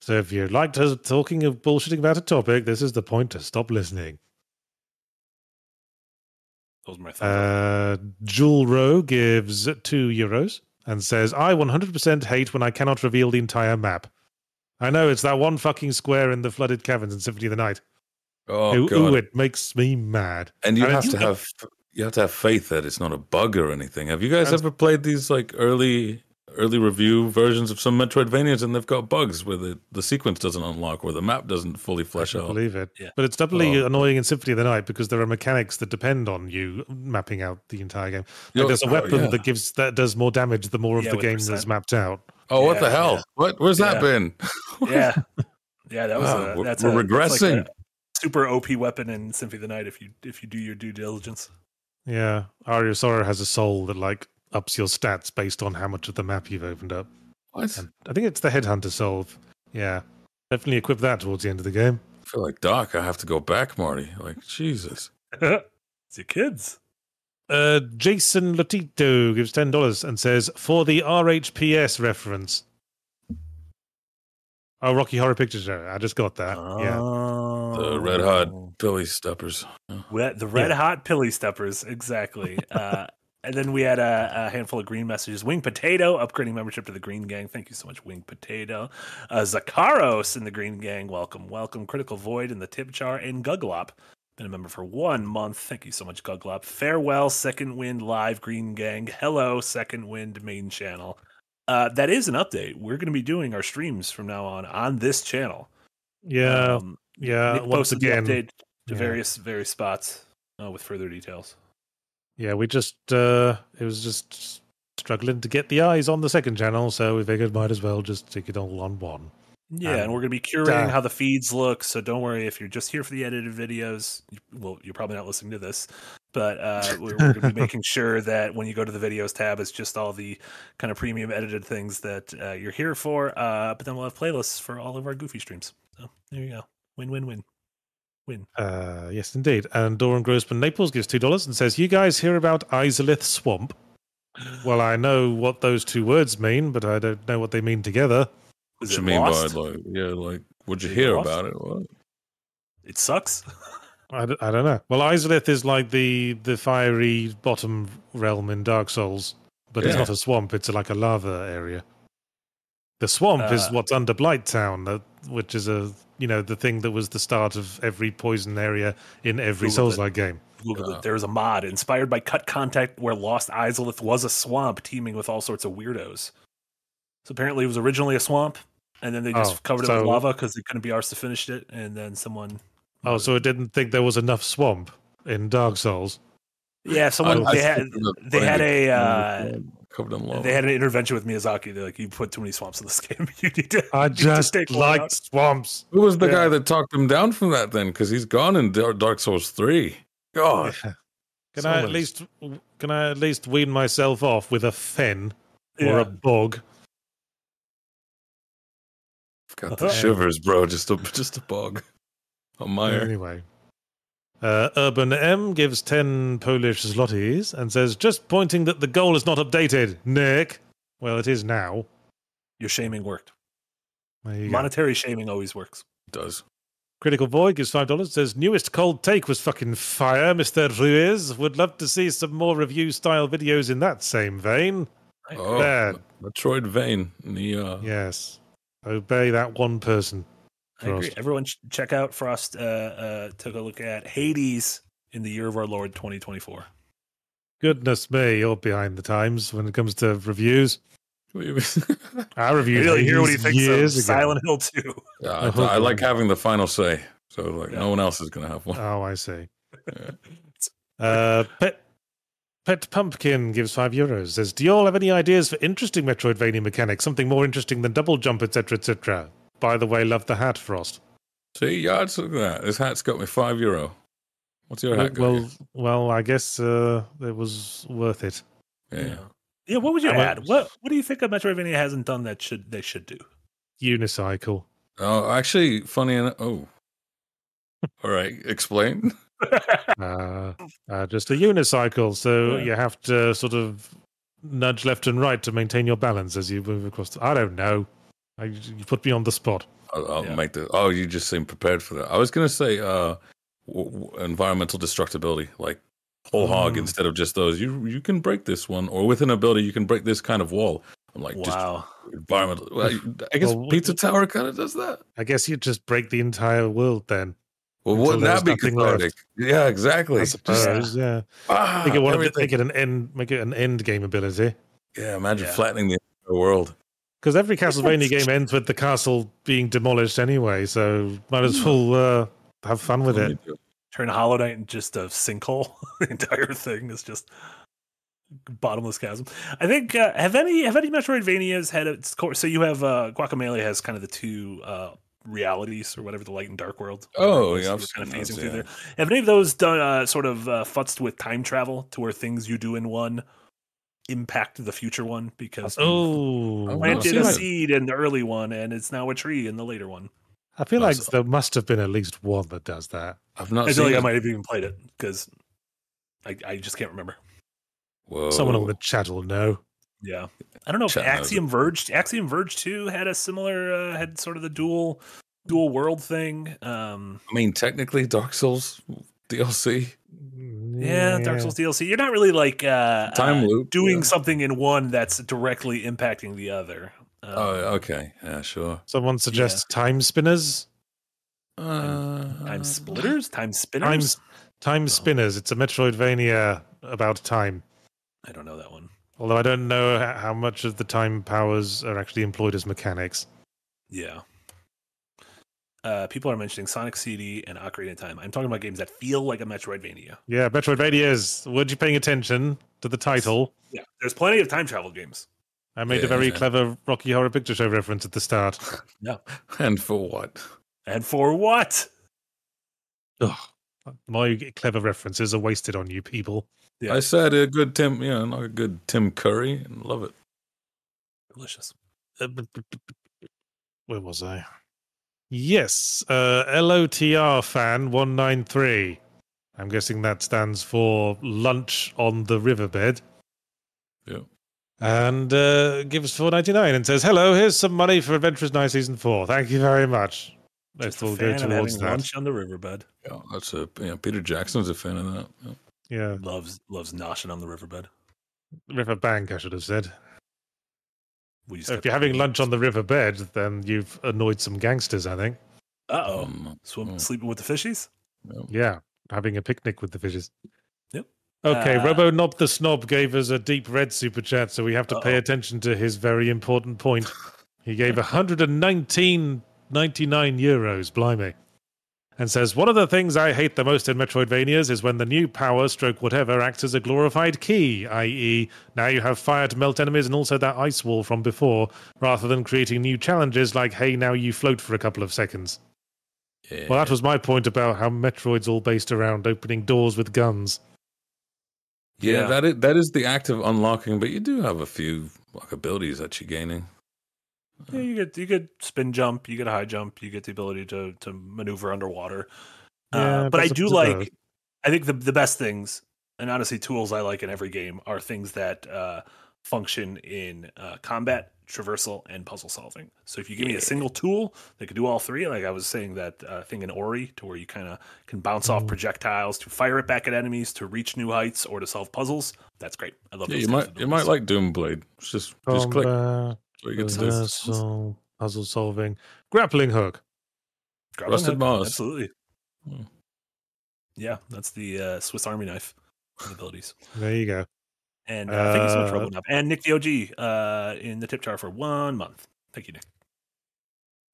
So if you liked us talking of bullshitting about a topic, this is the point to stop listening. Those are my thoughts. Uh, Jewel Rowe gives two euros and says, I one hundred percent hate when I cannot reveal the entire map. I know, it's that one fucking square in the flooded caverns in Symphony of the Night. Oh, ooh, God. Ooh, it makes me mad. And you I have mean, to you have know. you have to have faith that it's not a bug or anything. Have you guys and, ever played these like early early review versions of some Metroidvanias, and they've got bugs where the, the sequence doesn't unlock, where the map doesn't fully flesh out. I believe it. Yeah. But it's doubly oh. annoying in Symphony of the Night because there are mechanics that depend on you mapping out the entire game. Like there's a weapon oh, yeah. that gives that does more damage the more of yeah, the game that's mapped out. Oh, yeah, what the hell? Yeah. What? Where's yeah. that been? yeah. Yeah, that was wow, a, that's we're a, regressing. That's like a super O P weapon in Symphony of the Night if you if you do your due diligence. Yeah. Aria Sora has a soul that like ups your stats based on how much of the map you've opened up. What? And I think it's the Headhunter soul. Yeah. Definitely equip that towards the end of the game. I feel like, Doc, I have to go back, Marty. Like, Jesus. It's your kids. Uh, Jason Lotito gives ten dollars and says, for the R H P S reference. Oh, Rocky Horror Picture Show. I just got that. Oh. Yeah. The Red Hot Pilly Steppers. Red, the Red yeah. Hot Pilly Steppers. Exactly. Uh, and then we had a, a handful of green messages. Wing Potato, upgrading membership to the Green Gang. Thank you so much, Wing Potato. Uh, Zakaros in the Green Gang. Welcome, welcome. Critical Void in the Tip Jar. And Guglop. Been a member for one month. Thank you so much, Guglop. Farewell, Second Wind Live Green Gang. Hello, Second Wind Main Channel. Uh, that is an update. We're going to be doing our streams from now on on this channel. Yeah, um, yeah. Nick once again, the update to yeah. various various spots uh, with further details. Yeah, we just uh, it was just struggling to get the eyes on the second channel, so we figured might as well just stick it all on one. Yeah, and, and we're going to be curating uh, how the feeds look. So don't worry if you're just here for the edited videos. Well, you're probably not listening to this. But uh, we're, we're going to be making sure that when you go to the videos tab, it's just all the kind of premium edited things that uh, you're here for. Uh, but then we'll have playlists for all of our goofy streams. So there you go. Win, win, win. Win. Uh, yes, indeed. And Doran Grossman Naples gives two dollars and says, you guys hear about Izalith Swamp? Well, I know what those two words mean, but I don't know what they mean together. What do you mean lost? by like, yeah, like, what'd you Is hear it about it? What? It sucks. I don't, I don't know. Well, Izalith is like the, the fiery bottom realm in Dark Souls, but yeah. it's not a swamp. It's like a lava area. The swamp uh, is what's under Blighttown, which is a you know the thing that was the start of every poison area in every Souls-like game. Google it. There is a mod inspired by Cut Contact where Lost Izalith was a swamp teeming with all sorts of weirdos. So apparently it was originally a swamp, and then they just oh, covered so... it with lava because they couldn't be arsed to finish it, and then someone... Oh, so it didn't think there was enough swamp in Dark Souls. Yeah, someone I, they I had they had a uh, they had an intervention with Miyazaki. They're like, "You put too many swamps in this game. You need to." I just like swamps. Who was the yeah. guy that talked him down from that then? Because he's gone in Dark Souls three. God, yeah. can so I much. at least can I at least wean myself off with a fen yeah. or a bog? I've got the shivers, bro. Just a just a bog. Anyway, uh, Urban M gives ten Polish zlotys and says, just pointing that the goal is not updated, Nick. Well, it is now. Your shaming worked. You Monetary go. shaming always works. It does. Critical Void gives five dollars, says, newest cold take was fucking fire, Mister Ruiz. Would love to see some more review-style videos in that same vein. Oh, there. Metroid vein. The, uh... Yes. Obey that one person. I agree. Everyone check out Frost. Uh, uh, took a look at Hades in the year of our Lord twenty twenty-four. Goodness me, you're behind the times when it comes to reviews. I reviewed really hear what he thinks years of ago. Silent Hill two. Yeah, I, oh, I like having the final say, so like yeah. no one else is going to have one. Oh, I see. Yeah. uh, Pet Pet Pumpkin gives five euros. Says, do you all have any ideas for interesting Metroidvania mechanics? Something more interesting than double jump, et cetera, et cetera. By the way, love the hat, Frost. See, yeah, look at that. This hat's got me five euro. What's your hat? Well, well, I guess uh, it was worth it. Yeah. Yeah. What was your hat? What What do you think a Metroidvania hasn't done that should they should do? Unicycle. Oh, actually, funny enough. Oh, all right. Explain. uh, uh, just a unicycle. So yeah. you have to sort of nudge left and right to maintain your balance as you move across. The, I don't know. I, you put me on the spot. I'll, I'll yeah. make the. Oh, you just seem prepared for that. I was going to say uh, w- w- environmental destructibility, like whole hog mm. instead of just those. You you can break this one, or with an ability, you can break this kind of wall. I'm like, wow, just environmental. Well, I guess well, Pizza Tower kind of does that. I guess you just break the entire world then. Well, wouldn't that be cathartic? Yeah, exactly. I suppose. Yeah. yeah. Ah, make, it one, make it an end. Make it an end game ability. Yeah, imagine yeah. flattening the the world. Because every Castlevania game ends with the castle being demolished anyway, so might as well uh, have fun with it. Turn Hollow Knight into just a sinkhole. The entire thing is just bottomless chasm. I think uh, have any have any Metroidvanias had its core? So you have uh, Guacamelee has kind of the two uh, realities or whatever, the light and dark world. Oh, yeah, was kind of phasing those, through yeah. there. Have any of those done uh, sort of uh, futzed with time travel to where things you do in one impact the future one because oh, you planted a seed in the early one and it's now a tree in the later one? I feel like there must have been at least one that does that. I've not. I feel like I might have even played it because I, I just can't remember. Whoa. Someone on the chat will know. Yeah, I don't know if Axiom Verge, Axiom Verge two had a similar, uh, had sort of the dual, dual world thing. Um, I mean, technically, Dark Souls D L C. Yeah, Dark Souls D L C. You're not really like uh, time loop uh, doing yeah. something in one that's directly impacting the other. Um, oh, okay, yeah, sure. Someone suggests yeah. time spinners. Uh, time splitters, time spinners, time, time spinners. It's a Metroidvania about time. I don't know that one. Although I don't know how much of the time powers are actually employed as mechanics. Yeah. Uh, people are mentioning Sonic C D and Ocarina of Time. I'm talking about games that feel like a Metroidvania. Yeah, Metroidvania is. Were you paying attention to the title? Yeah, there's plenty of time travel games. I made yeah, a very yeah. clever Rocky Horror Picture Show reference at the start. Yeah. And for what? And for what? Ugh. My clever references are wasted on you people. Yeah. I said a good Tim, yeah, not a good Tim Curry, and love it. Delicious. Uh, b- b- b- where was I? Yes, uh, L O T R fan one nine three. I'm guessing that stands for lunch on the riverbed. Yeah. And uh, gives four ninety-nine and says, "Hello, here's some money for Adventurous Night Season Four. Thank you very much." Let's all go towards that. Lunch on the riverbed. Yeah, that's a yeah, Peter Jackson's a fan of that. Yeah. Yeah, loves loves noshing on the riverbed, riverbank. I should have said. So if you're having lunch on the riverbed, then you've annoyed some gangsters, I think. Uh oh, um, swimming, oh. sleeping with the fishies. Yep. Yeah, having a picnic with the fishes. Yep. Okay, uh, Robo Knob the Snob gave us a deep red super chat, so we have to uh-oh. pay attention to his very important point. He gave one hundred nineteen ninety-nine euros. Blimey. And says, one of the things I hate the most in Metroidvanias is when the new power stroke whatever acts as a glorified key, that is now you have fire to melt enemies and also that ice wall from before, rather than creating new challenges like, hey, now you float for a couple of seconds. Yeah. Well, that was my point about how Metroid's all based around opening doors with guns. Yeah, yeah. That, is, that is the act of unlocking, but you do have a few like, abilities that you're gaining. Yeah, you get you get spin jump, you get a high jump, you get the ability to to maneuver underwater. Yeah, uh, but I do like, good. I think the the best things, and honestly, tools I like in every game are things that uh, function in uh, combat, traversal, and puzzle solving. So if you give yeah. me a single tool that can do all three, like I was saying that uh, thing in Ori, to where you kind of can bounce mm. off projectiles to fire it back at enemies, to reach new heights, or to solve puzzles, that's great. I love. Yeah, those you might you might like Doomblade. It's just just um, click. Uh... Puzzle, puzzle solving, grappling hook, grappling rusted hook. Mars, absolutely. Hmm. Yeah, that's the uh, Swiss Army knife abilities. There you go. And uh, uh, thank you so much, Robo Knob, and Nick the O G uh, in the tip jar for one month. Thank you, Nick.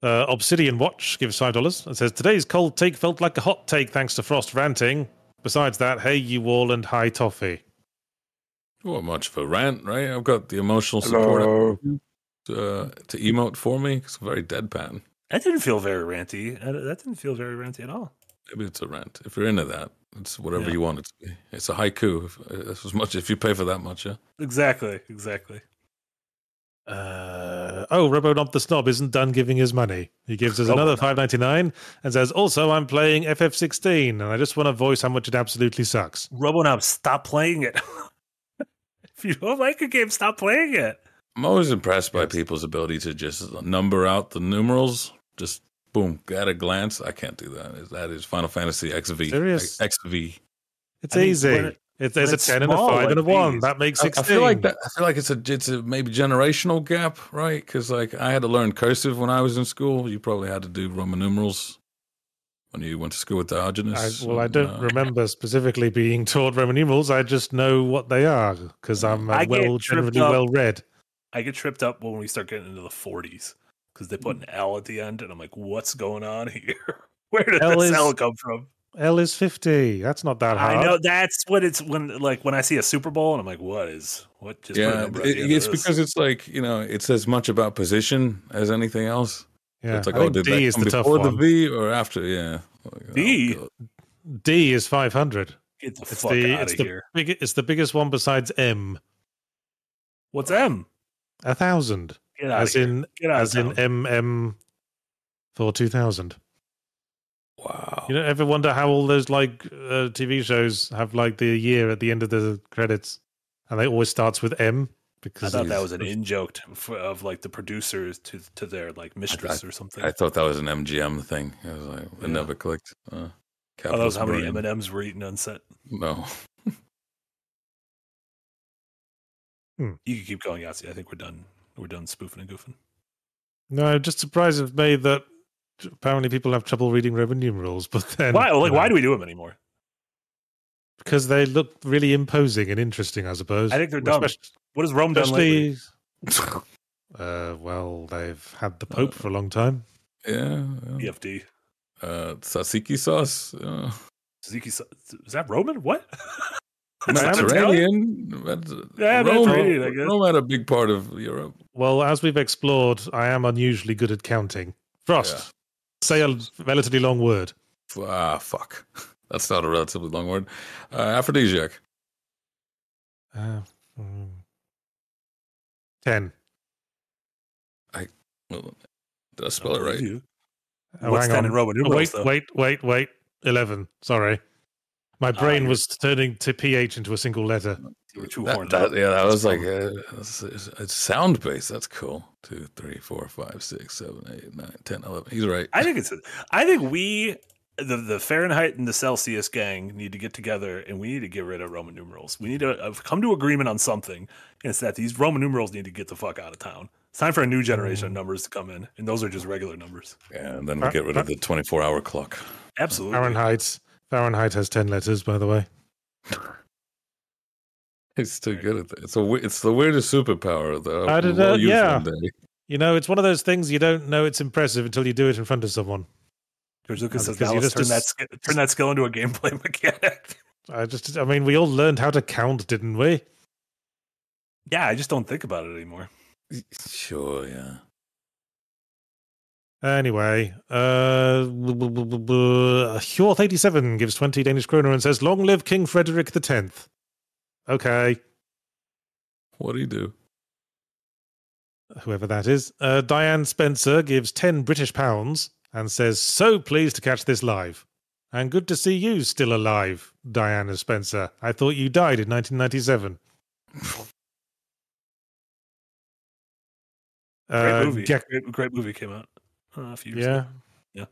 Uh, Obsidian Watch gives five dollars and says today's cold take felt like a hot take thanks to Frost ranting. Besides that, hey you all and hi Toffee. Not much of a rant, right? I've got the emotional support. Hello. Uh, to emote for me. It's very deadpan. That didn't feel very ranty. That didn't feel very ranty at all. Maybe it's a rant. If you're into that, it's whatever yeah. you want it to be. It's a haiku. If, if, as much, if you pay for that much, yeah? Exactly, exactly. Uh, oh, Robonob the Snob isn't done giving his money. He gives us another five ninety-nine and says, also, I'm playing F F sixteen, and I just want to voice how much it absolutely sucks. Robonob, stop playing it. If you don't like a game, stop playing it. I'm always impressed by people's ability to just number out the numerals. Just boom, at a glance. I can't do that. That is Final Fantasy X V. Serious? X V. It's I mean, easy. It, it, there's it's a ten small, and a five like and a one. These. That makes sixteen. I, I feel like that. I feel like it's a it's a maybe generational gap, right? Because like I had to learn cursive when I was in school. You probably had to do Roman numerals when you went to school with Diogenes. I, well, I don't uh, remember specifically being taught Roman numerals. I just know what they are because I'm uh, well generally well read. I get tripped up when we start getting into the forties because they put an L at the end, and I'm like, what's going on here? Where did L this is, L come from? L is fifty. That's not that hard. I know. That's what it's when, like, when I see a Super Bowl, and I'm like, what is what? Just yeah, it, it's because it's like, you know, it's as much about position as anything else. Yeah, so it's like, I oh, did D is the tough one. Before the V or after? Yeah, like, D oh, D is five hundred. Get the it's fuck the, out it's of the here! Big, it's the biggest one besides M. What's M? A thousand. Get out as of in here. Get out as of in M M for two thousand. Wow! You don't ever wonder how all those like uh, T V shows have like the year at the end of the credits, and they always starts with M. Because I thought that was an in joke to, of like the producers to to their like mistress I, I, or something. I thought that was an M G M thing. I was like, yeah. It never clicked. Uh, oh, that was how many M and M's were eaten on set. No. hmm. You can keep going, Yahtzee. I think we're done. We're done spoofing and goofing. No, I'm just surprised of me that apparently people have trouble reading Roman numerals. But then why? Like, you know, why do we do them anymore? Because they look really imposing and interesting, I suppose. I think they're dumb. Especially, what has Rome done lately? uh, well, they've had the Pope uh, for a long time. Yeah. yeah. E F D. Uh, tzatziki sauce. Uh, tzatziki sauce. Is that Roman? What? Mediterranean. Yeah, Mediterranean, I guess. Rome had a big part of Europe. Well, as we've explored, I am unusually good at counting. Frost, yeah. Say a relatively long word. Ah, fuck. That's not a relatively long word. Uh, aphrodisiac. Uh, mm. Ten. I well, did I spell oh, it right? You. Oh, What's ten in Roman numerals? Oh, wait, wait, wait, wait. Eleven. Sorry, my brain uh, was turning to ph into a single letter. Too that, that, yeah, that was like a, a sound base. That's cool. Two, three, four, five, six, seven, eight, nine, ten, eleven. He's right. I think it's. I think we. The, the Fahrenheit and the Celsius gang need to get together, and we need to get rid of Roman numerals. We need to uh, come to agreement on something, and it's that these Roman numerals need to get the fuck out of town. It's time for a new generation of numbers to come in, and those are just regular numbers. Yeah, and then we we'll get rid of the twenty-four hour clock. Absolutely. Fahrenheit. Fahrenheit has ten letters, by the way. It's too good at that. It's, a, it's the weirdest superpower that I will uh, use yeah. one day. You know, it's one of those things you don't know it's impressive until you do it in front of someone. George Lucas says, "Now let's turn that skill, turn that skill into a gameplay mechanic." I just, I mean, we all learned how to count, didn't we? Yeah, I just don't think about it anymore. Sure, yeah. Anyway, uh, Hjorth eighty-seven gives twenty Danish kroner and says, "Long live King Frederick the Tenth." Okay. What do you do? Whoever that is, uh, Diane Spencer gives ten British pounds. And says, so pleased to catch this live. And good to see you still alive, Diana Spencer. I thought you died in nineteen ninety-seven. uh, great movie. Gak- great, great movie came out uh, a few years yeah. ago. Yeah.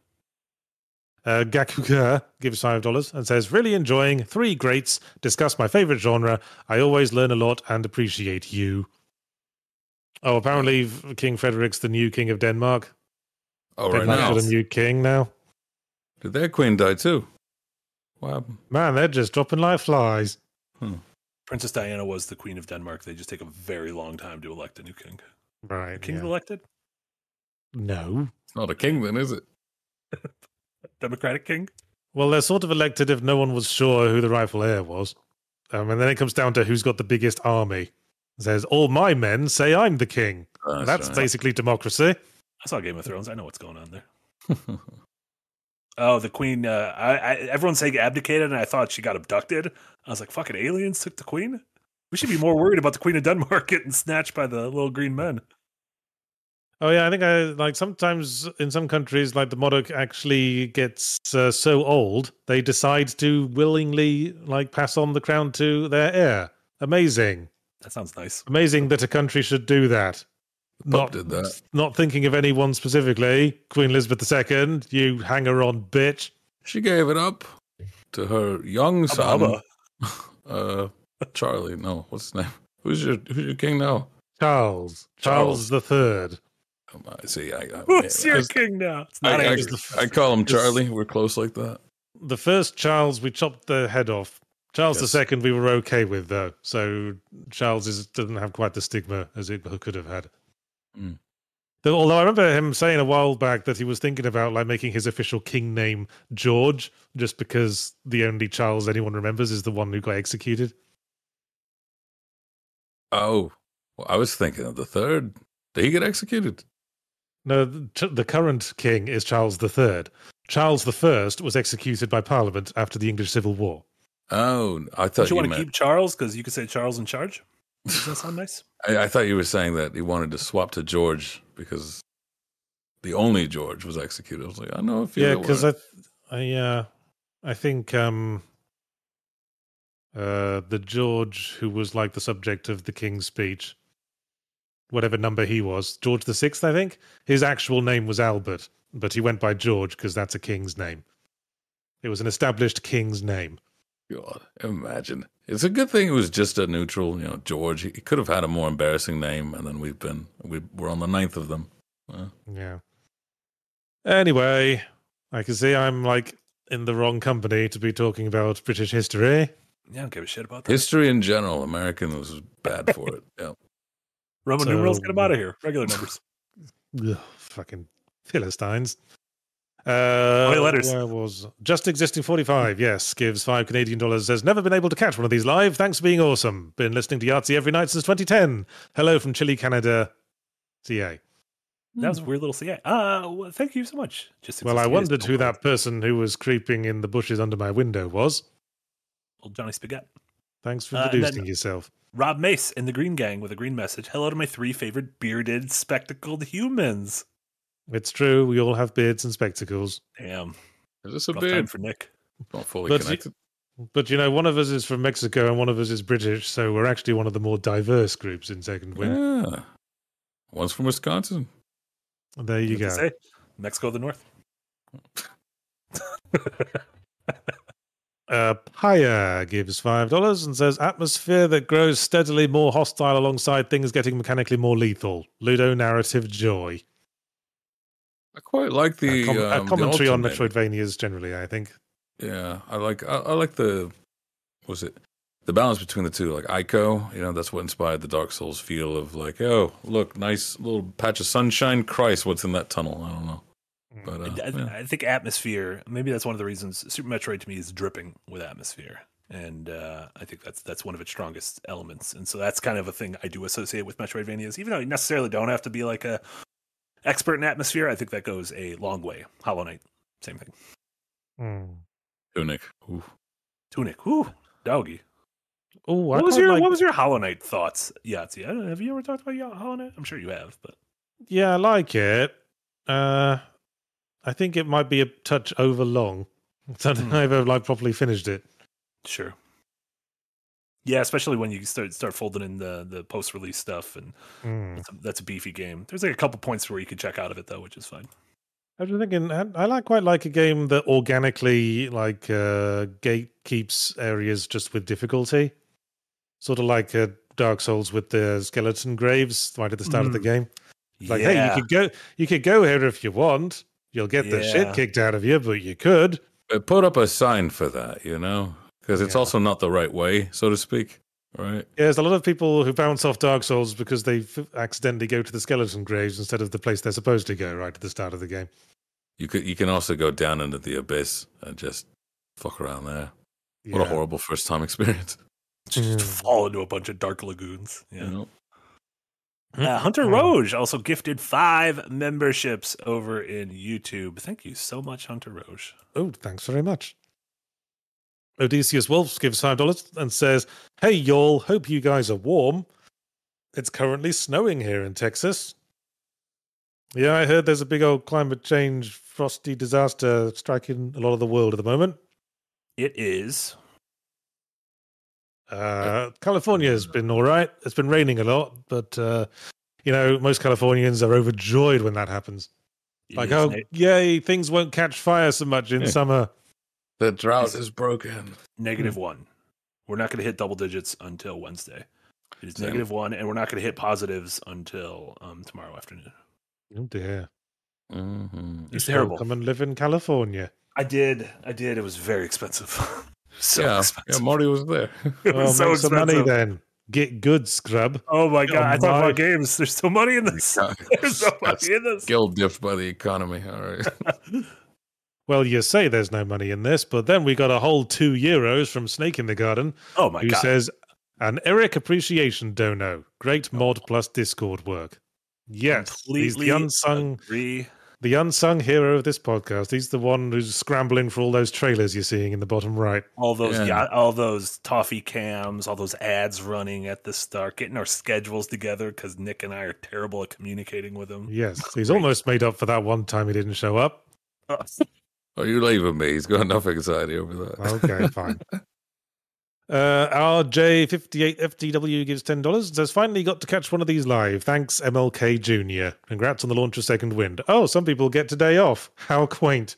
Uh, Gakuga gives five dollars and says, really enjoying, three greats, discuss my favourite genre, I always learn a lot and appreciate you. Oh, apparently King Frederick's the new king of Denmark. Oh, right now. They're a new king now. Did their queen die too? Wow. Man, they're just dropping like flies. Hmm. Princess Diana was the queen of Denmark. They just take a very long time to elect a new king. Right. The king's yeah. elected? No. It's not a king then, is it? Democratic king? Well, they're sort of elected if no one was sure who the rightful heir was. Um, and then it comes down to who's got the biggest army. It says, all my men say I'm the king. Oh, that's that's right. Basically democracy. I saw Game of Thrones. I know what's going on there. oh, the queen. Uh, I, I, everyone's saying abdicated, and I thought she got abducted. I was like, fucking aliens took the queen? We should be more worried about the Queen of Denmark getting snatched by the little green men. Oh, yeah. I think I like sometimes in some countries, like the monarch actually gets uh, so old, they decide to willingly like pass on the crown to their heir. Amazing. That sounds nice. Amazing that a country should do that. Not, did that. Not thinking of anyone specifically. Queen Elizabeth the Second, you hanger-on bitch. She gave it up to her young son, uh, Charlie. No, what's his name? Who's your who's your king now? Charles. Charles, Charles. the Third. Come on, see, I, I, who's I, your I, king now? It's not I, I, I call him Charlie. We're close like that. The first Charles, we chopped the head off. Charles yes. the Second we were okay with, though. So Charles is, doesn't have quite the stigma as it could have had. Mm. Though, although I remember him saying a while back that he was thinking about like making his official king name George, just because the only Charles anyone remembers is the one who got executed. Oh, well, I was thinking of the third. Did he get executed? No, the current king is Charles the Third. Charles the First was executed by Parliament after the English Civil War. Oh, I thought Don't you, you want meant... to keep Charles because you could say Charles in charge. Does that sound nice? I, I thought you were saying that he wanted to swap to George because the only George was executed. I was like, I know if you yeah, because I, I, uh, I think um, uh, the George who was like the subject of the King's Speech, whatever number he was, George the Sixth, I think. His actual name was Albert, but he went by George because that's a king's name. It was an established king's name. God, imagine. It's a good thing it was just a neutral, you know, George. He could have had a more embarrassing name, and then we've been, we we're on the ninth of them. Uh. Yeah. Anyway, I can see I'm, like, in the wrong company to be talking about British history. Yeah, I don't give a shit about that. History in general. American was bad for it. Yeah. Roman so, numerals, get them out of here. Regular numbers. Ugh, fucking Philistines. Uh, letters. Where was just existing forty-five? Yes, gives five Canadian dollars. Says never been able to catch one of these live. Thanks for being awesome. Been listening to Yahtzee every night since twenty ten. Hello from Chile, Canada. C A. That was a weird little C A. Uh, well, thank you so much. Just well, I wondered who that person who was creeping in the bushes under my window was. Old Johnny Spaghetti. Thanks for introducing uh, yourself. Rob Mace in the Green Gang with a green message. Hello to my three favorite bearded, spectacled humans. It's true. We all have beards and spectacles. Damn. Is this a Rough beard? Time for Nick. Not fully but connected. You, but, you know, one of us is from Mexico and one of us is British, so we're actually one of the more diverse groups in Second Wind. Yeah. One's from Wisconsin. There you Good go. Say, Mexico of the North. Uh, Paya gives five dollars and says, atmosphere that grows steadily more hostile alongside things getting mechanically more lethal. Ludo narrative joy. I quite like the a, com- a um, commentary the on Metroidvanias generally. I think. Yeah, I like I, I like the what was it the balance between the two. Like Ico, you know, that's what inspired the Dark Souls feel of like, oh, look, nice little patch of sunshine. Christ, what's in that tunnel? I don't know. But uh, I, I, yeah. I think atmosphere. Maybe that's one of the reasons Super Metroid to me is dripping with atmosphere, and uh, I think that's that's one of its strongest elements. And so that's kind of a thing I do associate with Metroidvanias, even though you necessarily don't have to be like a expert in atmosphere. I think that goes a long way. Hollow Knight, same thing. Mm. Tunic, ooh. Tunic, ooh, doggy. Oh, what was your like... what was your Hollow Knight thoughts, Yahtzee? I don't know, have you ever talked about Hollow Knight? I'm sure you have, but yeah, I like it. Uh, I think it might be a touch over long. So I don't know if I've like properly finished it. Sure. Yeah, especially when you start start folding in the, the post-release stuff, and mm. that's, a, that's a beefy game. There's like a couple points where you can check out of it though, which is fine. I was thinking, I, I like quite like a game that organically like uh, gatekeeps areas just with difficulty, sort of like uh, Dark Souls with the skeleton graves right at the start mm. of the game. Like, yeah. hey, you could go, you could go here if you want. You'll get yeah. the shit kicked out of you, but you could. But put up a sign for that, you know. Because it's yeah. also not the right way, so to speak, right? Yeah, there's a lot of people who bounce off Dark Souls because they f- accidentally go to the skeleton graves instead of the place they're supposed to go right at the start of the game. You could, you can also go down into the abyss and just fuck around there. Yeah. What a horrible first time experience. Just fall into a bunch of dark lagoons. Yeah. You know? Uh, Hunter mm. Roge also gifted five memberships over in YouTube. Thank you so much, Hunter Roge. Oh, thanks very much. Odysseus Wolfs gives five dollars and says, hey, y'all, hope you guys are warm. It's currently snowing here in Texas. Yeah, I heard there's a big old climate change frosty disaster striking a lot of the world at the moment. It is. Uh, California's been all right. It's been raining a lot, but, uh, you know, most Californians are overjoyed when that happens. It like, oh, it? yay, things won't catch fire so much in yeah. summer. The drought is broken. Negative one. We're not going to hit double digits until Wednesday. It is negative one, and we're not going to hit positives until um, tomorrow afternoon. Oh, dear. Mm-hmm. It's terrible. Come and live in California. I did. I did. It was very expensive. So yeah, expensive. Yeah, Mario was there. It was uh, so expensive. Some money then. Get good, scrub. Oh my God. Oh, I talk about games. There's still money in this. Oh there's so much in this. Skill dipped by the economy. All right. Well, you say there's no money in this, but then we got a whole two euros from Snake in the Garden. Oh my who God. Who says, an Eric appreciation dono. Great mod oh. plus Discord work. Yes. Completely he's the unsung, agree. the unsung hero of this podcast. He's the one who's scrambling for all those trailers you're seeing in the bottom right. All those, yeah. yacht, all those toffee cams, all those ads running at the start, getting our schedules together because Nick and I are terrible at communicating with him. Yes. He's Great. almost made up for that one time he didn't show up. Oh. Oh, you leaving me? He's got enough anxiety over that. Okay, fine. uh, R J fifty-eight F T W gives ten dollars and says, finally got to catch one of these live. Thanks, M L K Junior Congrats on the launch of Second Wind. Oh, some people get today off. How quaint.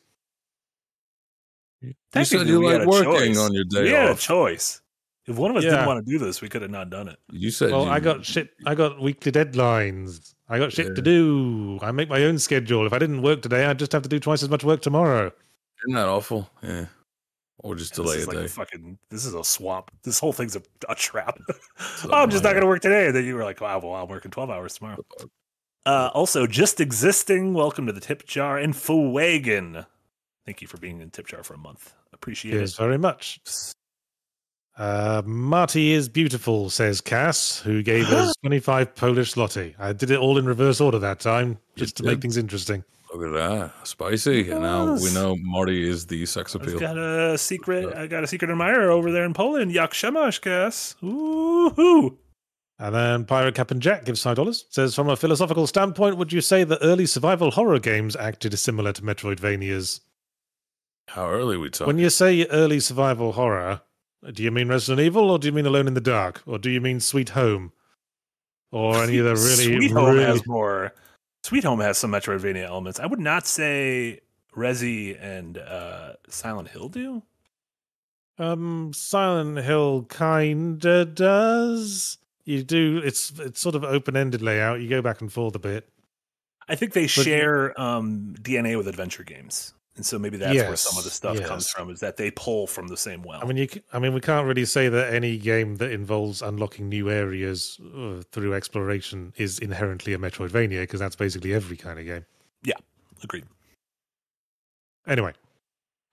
You said you like working on your day off. We had a choice. If one of us yeah. didn't want to do this, we could have not done it. You said Well, you... I got shit. I got weekly deadlines. I got shit yeah. to do. I make my own schedule. If I didn't work today, I'd just have to do twice as much work tomorrow. Isn't that awful? Yeah. Or just yeah, delay this is a like day. A fucking, this is a swamp. This whole thing's a, a trap. So oh, I'm just not going to work today. And then you were like, wow, well, I'm working twelve hours tomorrow. Uh, also, just existing. Welcome to the Tip Jar and Fuwagen. Thank you for being in Tip Jar for a month. Appreciate Cheers it. Thanks very much. Uh, Marty is beautiful, says Cass, who gave us twenty-five Polish zloty. I did it all in reverse order that time, just to make things interesting. Look at that, spicy. Yes. And now we know Marty is the sex appeal. I've got a secret. I got a secret admirer over there in Poland. Jak Shemash, Cass. Woohoo! And then Pirate Captain Jack gives five dollars. Says, from a philosophical standpoint, would you say that early survival horror games acted similar to Metroidvanias? How early we talk? When you say early survival horror. Do you mean Resident Evil, or do you mean Alone in the Dark, or do you mean Sweet Home, or any of the really? Sweet Home really... has more. Sweet Home has some Metroidvania elements. I would not say Resi and uh, Silent Hill do. Um, Silent Hill kinda does. You do. It's it's sort of open-ended layout. You go back and forth a bit. I think they but, share um, D N A with adventure games. And so maybe that's yes, where some of the stuff yes. comes from, is that they pull from the same well. I mean, you, I mean, we can't really say that any game that involves unlocking new areas uh, through exploration is inherently a Metroidvania, because that's basically every kind of game. Yeah, agreed. Anyway,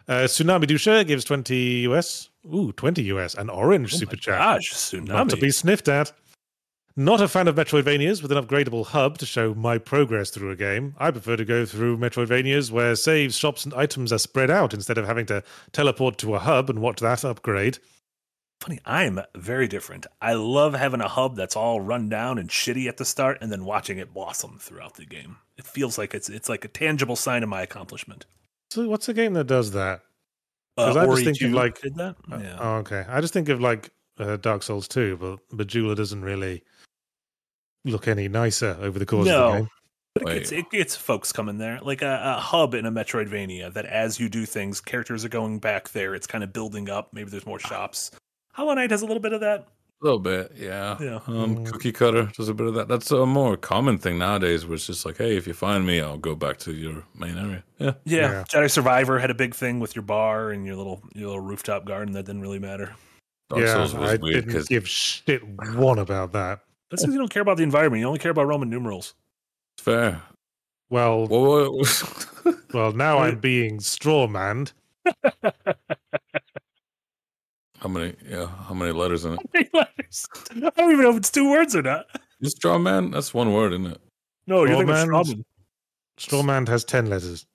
uh, Tsunami Doucher gives twenty U S. Ooh, twenty U S. An orange oh super chat. Gosh, Tsunami. Not to be sniffed at. Not a fan of Metroidvanias with an upgradable hub to show my progress through a game. I prefer to go through Metroidvanias where saves, shops, and items are spread out instead of having to teleport to a hub and watch that upgrade. Funny, I'm very different. I love having a hub that's all run down and shitty at the start and then watching it blossom throughout the game. It feels like it's it's like a tangible sign of my accomplishment. So what's a game that does that? Because uh, I just think of like... Did that? Yeah. Oh, okay. I just think of like uh, Dark Souls two, but Bejeweled doesn't really... look any nicer over the course no, of the game. But it gets, it gets folks coming there. Like a, a hub in a Metroidvania that as you do things, characters are going back there. It's kind of building up. Maybe there's more shops. Hollow Knight has a little bit of that. A little bit, yeah. yeah. Um, mm. Cookie Cutter does a bit of that. That's a more common thing nowadays where it's just like, hey, if you find me, I'll go back to your main area. Yeah. Yeah. yeah. Jedi Survivor had a big thing with your bar and your little your little rooftop garden. That didn't really matter. Dark yeah, Souls was I weird didn't give shit one about that. That's because you don't care about the environment. You only care about Roman numerals. Fair. Well, well, now I'm being straw-manned. How many? Yeah, how many letters in it? How many letters? I don't even know if it's two words or not. You straw-man? That's one word, isn't it? No, you're thinking straw-man. Straw-man has ten letters.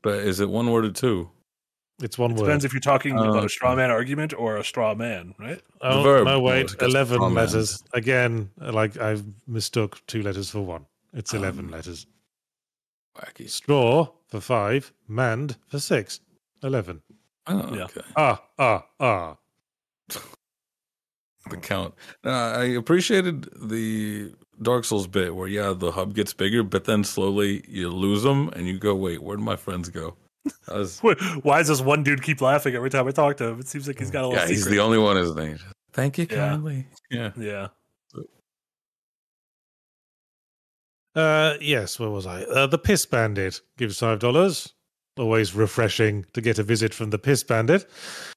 But is it one word or two? It's one it word. Depends if you're talking uh, about a straw man argument or a straw man, right? Oh, verb, no, wait. No, eleven letters. Man. Again, like I've mistook two letters for one. It's eleven um, letters. Wacky. Straw for five, manned for six. eleven. Oh, yeah. Okay. Ah, ah, ah. The count. Now, I appreciated the Dark Souls bit where, yeah, the hub gets bigger, but then slowly you lose them and you go, wait, where did my friends go? Was, Why does this one dude keep laughing every time I talk to him? It seems like he's got a little. Yeah, he's secret. The only one, isn't he? Thank you yeah. kindly. Yeah, yeah. Uh, yes. Where was I? Uh, the Piss Bandit gives five dollars. Always refreshing to get a visit from the Piss Bandit,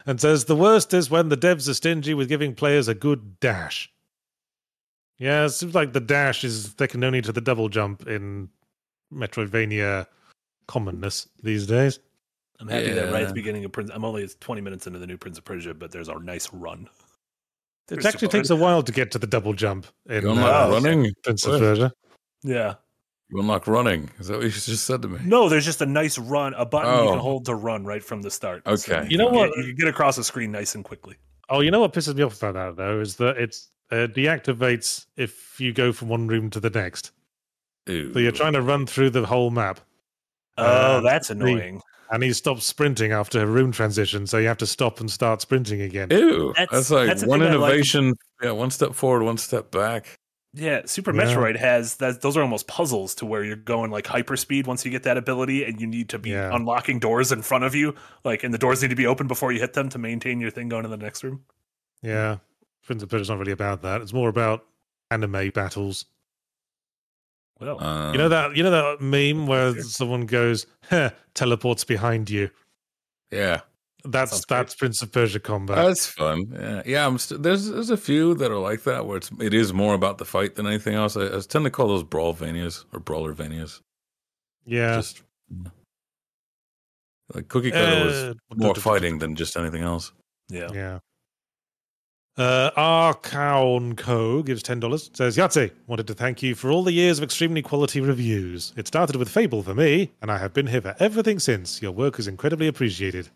and says the worst is when the devs are stingy with giving players a good dash. Yeah, it seems like the dash is second only to the double jump in Metroidvania commonness these days. I'm happy yeah. that right at the beginning of Prince, I'm only twenty minutes into the new Prince of Persia, but there's our nice run. It There's actually takes a while to get to the double jump in you unlock uh, running, Prince of Persia. Yeah. You unlock running. Is that what you just said to me? No, there's just a nice run, a button oh. you can hold to run right from the start. Okay. So you, you know what? Get, you can get across the screen nice and quickly. Oh, you know what pisses me off about that, though, is that it's uh, deactivates if you go from one room to the next. Ew. So you're trying to run through the whole map. Oh, uh, that's annoying. The, And he stops sprinting after a room transition, so you have to stop and start sprinting again. Ew, that's, that's like that's one innovation. Like. Yeah, one step forward, one step back. Yeah, Super yeah. Metroid has that. Those are almost puzzles to where you're going like hyperspeed once you get that ability, and you need to be yeah. unlocking doors in front of you, like, and the doors need to be open before you hit them to maintain your thing going to the next room. Yeah, Prince of Persia's not really about that. It's more about anime battles. Well, um, you know that you know that meme where yeah. someone goes, huh, teleports behind you. Yeah, that's Sounds that's great. Prince of Persia combat. That's fun. Yeah, yeah. I'm st- there's there's a few that are like that where it's it is more about the fight than anything else. I, I tend to call those Brawlvanias or Brawlervanias. Yeah, just like Cookie Cutter uh, was more fighting than just anything else. Yeah, yeah. Uh, Arkaun Co gives ten dollars. Says, Yahtzee, wanted to thank you for all the years of extremely quality reviews. It started with Fable for me, and I have been here for everything since. Your work is incredibly appreciated.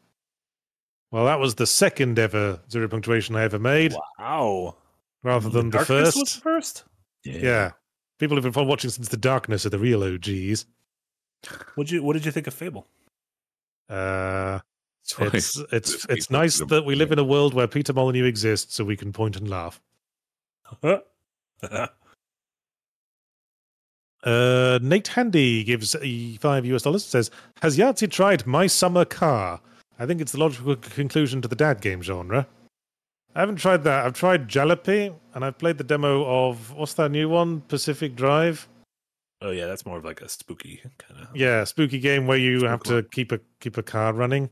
Well, that was the second ever Zero Punctuation I ever made. Wow. Rather than the, the first. Was first? Yeah. yeah. People have been watching since the darkness are the real O Gs. What'd you, what did you think of Fable? Uh... It's it's it's nice that we live in a world where Peter Molyneux exists, so we can point and laugh. uh, Nate Handy gives five U S dollars. Says, "Has Yahtzee tried My Summer Car? I think it's the logical conclusion to the dad game genre. I haven't tried that. I've tried Jalopy, and I've played the demo of what's that new one, Pacific Drive." Oh yeah, that's more of like a spooky kind of yeah spooky game where you spooky have to one. keep a keep a car running.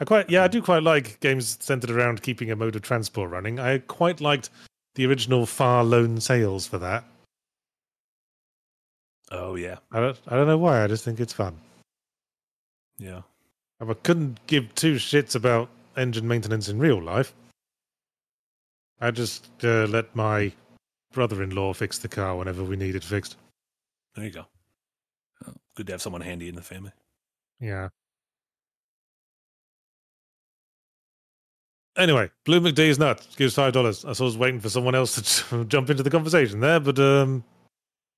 I quite yeah, I do quite like games centered around keeping a mode of transport running. I quite liked the original Far Lone Sales for that. Oh yeah, I don't I don't know why. I just think it's fun. Yeah, I couldn't give two shits about engine maintenance in real life. I just uh, let my brother-in-law fix the car whenever we need it fixed. There you go. Good to have someone handy in the family. Yeah. Anyway, Blue McD is nuts. Gives five dollars. I was waiting for someone else to jump into the conversation there, but um,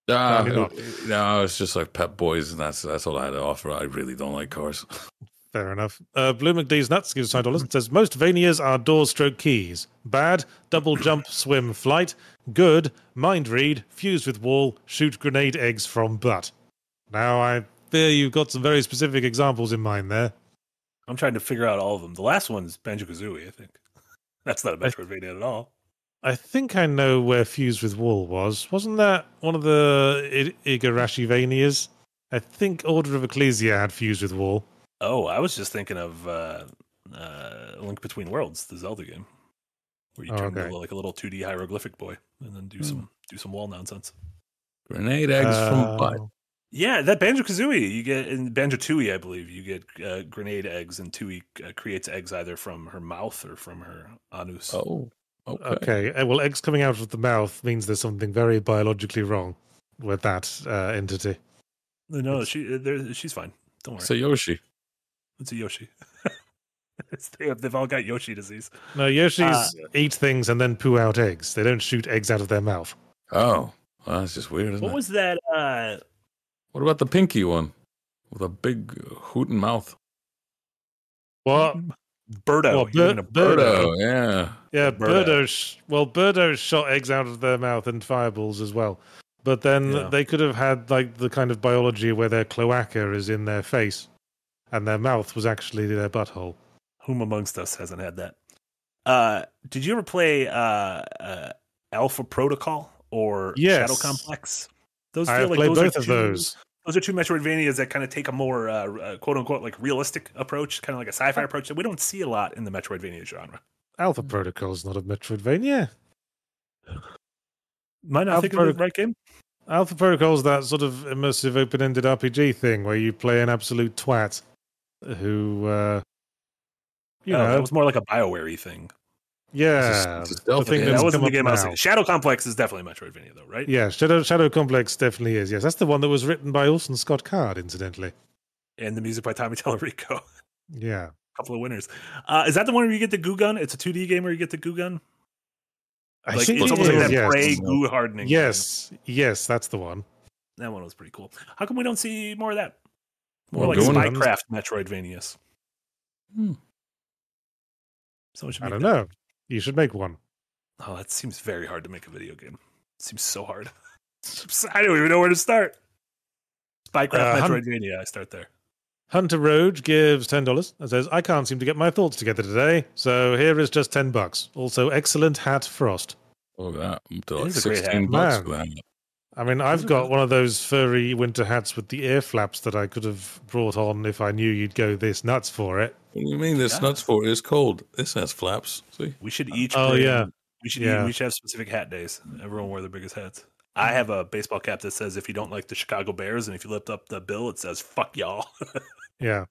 uh, not. no, it's just like Pep Boys, and that's that's all I had to offer. I really don't like cars. Fair enough. Uh, Blue McD is nuts. Gives five dollars. It says most Vanias are door-stroke keys. Bad, double jump, swim, flight. Good, mind read, fused with wall, shoot grenade eggs from butt. Now I fear you've got some very specific examples in mind there. I'm trying to figure out all of them. The last one's Banjo-Kazooie, I think. That's not a Metroidvania at all. I think I know where Fused with Wall was. Wasn't that one of the I- Igarashivanias? I think Order of Ecclesia had Fused with Wall. Oh, I was just thinking of uh, uh, Link Between Worlds, the Zelda game, where you oh, turn okay. into like a little two D hieroglyphic boy and then do mm. some do some wall nonsense. Grenade eggs uh, from butt. Yeah, that Banjo-Kazooie, you get in Banjo-Tooie, I believe, you get uh, grenade eggs, and Tooie uh, creates eggs either from her mouth or from her anus. Oh, okay. okay. Well, eggs coming out of the mouth means there's something very biologically wrong with that uh, entity. No, it's... she she's fine. Don't worry. It's a Yoshi. It's a Yoshi. it's, they've all got Yoshi disease. No, Yoshis uh, eat things and then poo out eggs. They don't shoot eggs out of their mouth. Oh, well, that's just weird, isn't what it? What was that... Uh... What about the pinky one with a big hootin' mouth? What? Birdo. Well, Ber- Birdo. Birdo, yeah. Yeah, Birdo. Birdo sh- well, Birdo shot eggs out of their mouth and fireballs as well. But then yeah. they could have had like the kind of biology where their cloaca is in their face and their mouth was actually their butthole. Whom amongst us hasn't had that? Uh, did you ever play uh, uh, Alpha Protocol or yes. Shadow Complex? Those I feel have like played those both of two, those. those are two Metroidvanias that kind of take a more uh, uh, quote unquote like realistic approach, kind of like a sci-fi approach that we don't see a lot in the Metroidvania genre. Alpha Protocol is not a Metroidvania. Might not Alpha think Protoc- of the right game. Alpha Protocol is that sort of immersive open-ended R P G thing where you play an absolute twat who, uh, you oh, know, it was more like a BioWare-y thing. Yeah, it's just, it's just the thing that wasn't the game I was saying. Shadow Complex is definitely Metroidvania, though, right? Yeah, Shadow Shadow Complex definitely is. Yes, that's the one that was written by Orson Scott Card, incidentally, and the music by Tommy Tallarico. Yeah, a couple of winners. Uh, is that the one where you get the goo gun? It's a two D game where you get the goo gun. I like, think it's almost it like that yes. Prey goo hardening. Yes, game. Yes, that's the one. That one was pretty cool. How come we don't see more of that? More well, like Spycraft Metroidvanias. Hmm. So I don't that. know. You should make one. Oh, that seems very hard to make a video game. It seems so hard. I don't even know where to start. Spycraft uh, Metroidvania, I start there. Hunter Roge gives ten dollars and says, I can't seem to get my thoughts together today, so here is just ten bucks. Also, excellent hat, Frost. Oh, that. Like sixteen bucks for that. I mean, I've got one of those furry winter hats with the ear flaps that I could have brought on if I knew you'd go this nuts for it. What do you mean this yeah. nuts for it? It's cold. This has flaps. See? We should each. Oh, bring, yeah. We should, yeah. Eat, we should have specific hat days. Everyone wear their biggest hats. I have a baseball cap that says, if you don't like the Chicago Bears, and if you lift up the bill, it says, fuck y'all. Yeah.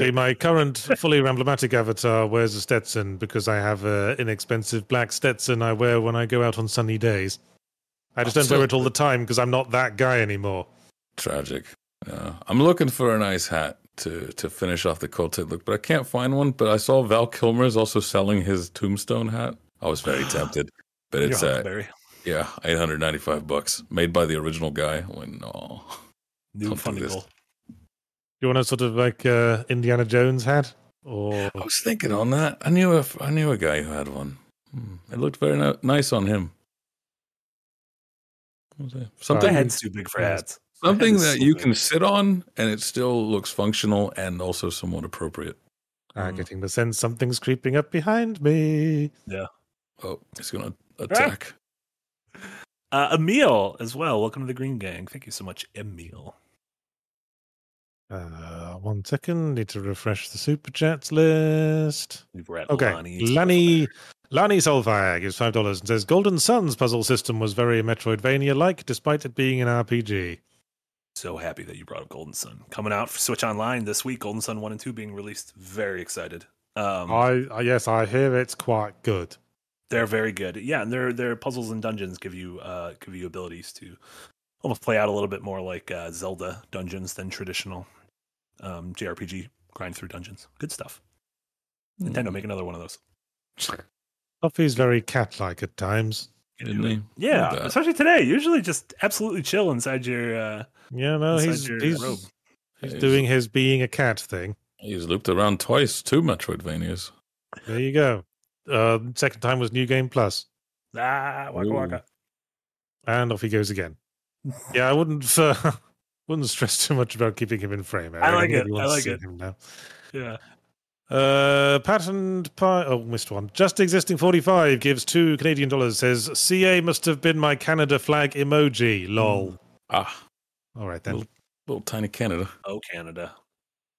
Okay, my current fully Ramblomatic avatar wears a Stetson because I have an inexpensive black Stetson I wear when I go out on sunny days. I just don't wear it all the time because I'm not that guy anymore. Tragic. Uh, I'm looking for a nice hat to, to finish off the Cultite look, but I can't find one. But I saw Val Kilmer is also selling his Tombstone hat. I was very tempted, but it's uh, yeah, eight hundred ninety-five bucks, made by the original guy. When oh, new funny do, do you want a sort of like uh, Indiana Jones hat? Or I was thinking on that. I knew a I knew a guy who had one. It looked very no- nice on him. Something head's too big for hats. Something that you can sit on and it still looks functional and also somewhat appropriate. I'm mm. getting the sense something's creeping up behind me. Yeah. Oh, it's going to attack. Uh, Emil as well. Welcome to the Green Gang. Thank you so much, Emil. Uh, one second. Need to refresh the super chats list. We've read okay. Lonnie's Lanny. Lani Solfire gives five dollars and says, Golden Sun's puzzle system was very Metroidvania-like, despite it being an R P G. So happy that you brought up Golden Sun. Coming out for Switch Online this week, Golden Sun one and two being released. Very excited. Um, I Yes, I hear it's quite good. They're very good. Yeah, and their their puzzles and dungeons give you uh, give you abilities to almost play out a little bit more like uh, Zelda dungeons than traditional um, J R P G grind-through dungeons. Good stuff. Mm. Nintendo, make another one of those. Coffee's very cat-like at times, isn't he? Yeah, especially today. Usually, just absolutely chill inside your. Uh, yeah, no, he's he's, robe. he's he's doing his being a cat thing. He's looped around twice, two Metroidvanias. There you go. Uh, second time was New Game Plus. Ah, waka Ooh. waka. And off he goes again. Yeah, I wouldn't uh, wouldn't stress too much about keeping him in frame. I, I like it. I like it. Him now. Yeah. Uh, patterned pie. Oh, missed one. Just existing forty-five gives two Canadian dollars. Says C A must have been my Canada flag emoji. Lol. Mm. Ah, all right then. Little, little tiny Canada. Oh, Canada.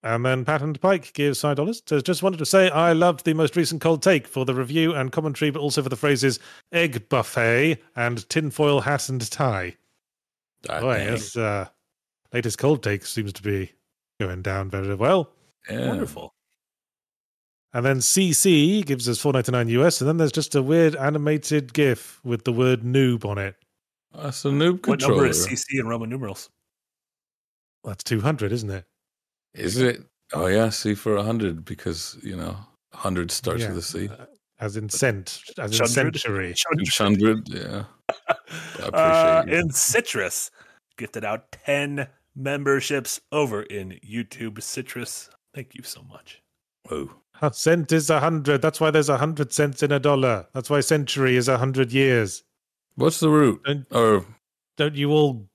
And then Patterned Pike gives five dollars. Says just wanted to say I loved the most recent cold take for the review and commentary, but also for the phrases egg buffet and tinfoil hat and tie. I Boy, think. Yes, uh, latest cold take seems to be going down very well. Yeah. Wonderful. And then C C gives us four dollars and ninety-nine cents U S, and then there's just a weird animated GIF with the word noob on it. That's a noob controller. What number is C C in Roman numerals? Well, that's two hundred, isn't it? Is it? Oh, yeah, C for one hundred, because, you know, one hundred starts yeah. with a C. As in cent, as in century. one hundred, yeah. I appreciate it. Uh, and Citrus gifted out ten memberships over in YouTube. Citrus, thank you so much. Whoa. A cent is a hundred. That's why there's a hundred cents in a dollar. That's why century is a hundred years. What's the root? Don't, or don't you all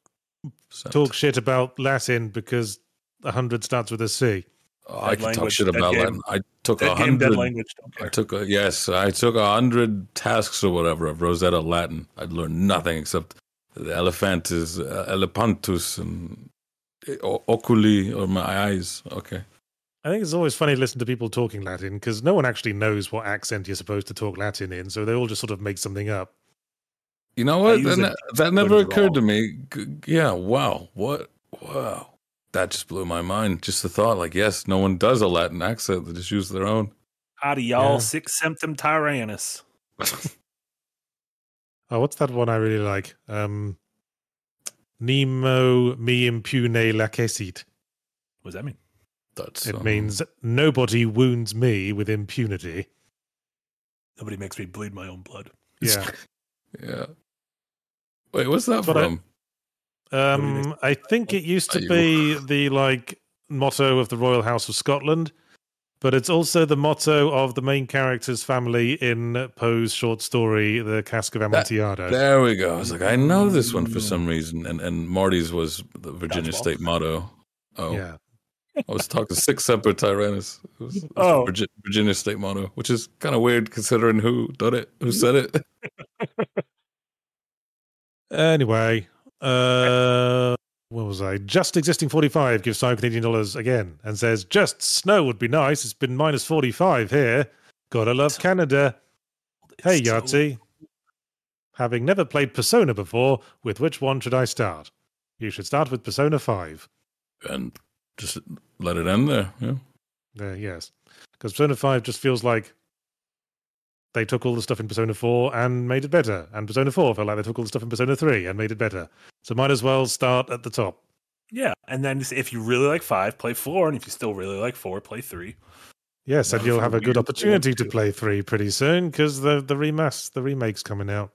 cent. talk shit about Latin because a hundred starts with a C? Oh, I can talk shit about Latin. I took a hundred. I took a, yes. I took a hundred tasks or whatever of Rosetta Latin. I'd learned nothing except the elephantus, uh, elepantus, and oculi or my eyes. Okay. I think it's always funny to listen to people talking Latin because no one actually knows what accent you're supposed to talk Latin in, so they all just sort of make something up. You know what? That, ne- that never occurred wrong. to me. Yeah, wow. What? Wow. That just blew my mind. Just the thought, like, yes, no one does a Latin accent. They just use their own. Howdy, y'all. Yeah. Six symptom tyrannus. Oh, what's that one I really like? Um, Nemo me impune lacessit. What does that mean? That's, it um... means nobody wounds me with impunity. Nobody makes me bleed my own blood. Yeah. Yeah. Wait, what's that but from? I, um, I think it used to be the like motto of the Royal House of Scotland, but it's also the motto of the main character's family in Poe's short story, The Cask of Amontillado. That, there we go. I was like, I know this one for some reason, and and Marty's was the Virginia State motto. Oh, yeah. I was talking Six Semper Tyrannis. It was, it was oh. Virgi- Virginia State motto, which is kind of weird considering who done it, who said it. Anyway, uh, what was I? Just existing forty-five gives five Canadian dollars again and says, just snow would be nice. It's been minus forty-five here. Gotta love Canada. Hey, Yahtzee. Having never played Persona before, with which one should I start? You should start with Persona five. And... just let it end there, yeah. Uh, yes, because Persona five just feels like they took all the stuff in Persona four and made it better, and Persona four felt like they took all the stuff in Persona three and made it better. So might as well start at the top. Yeah, and then if you really like five, play four, and if you still really like four, play three. Yes, and you'll have a good opportunity to play three pretty soon because the the remaster, the remake's coming out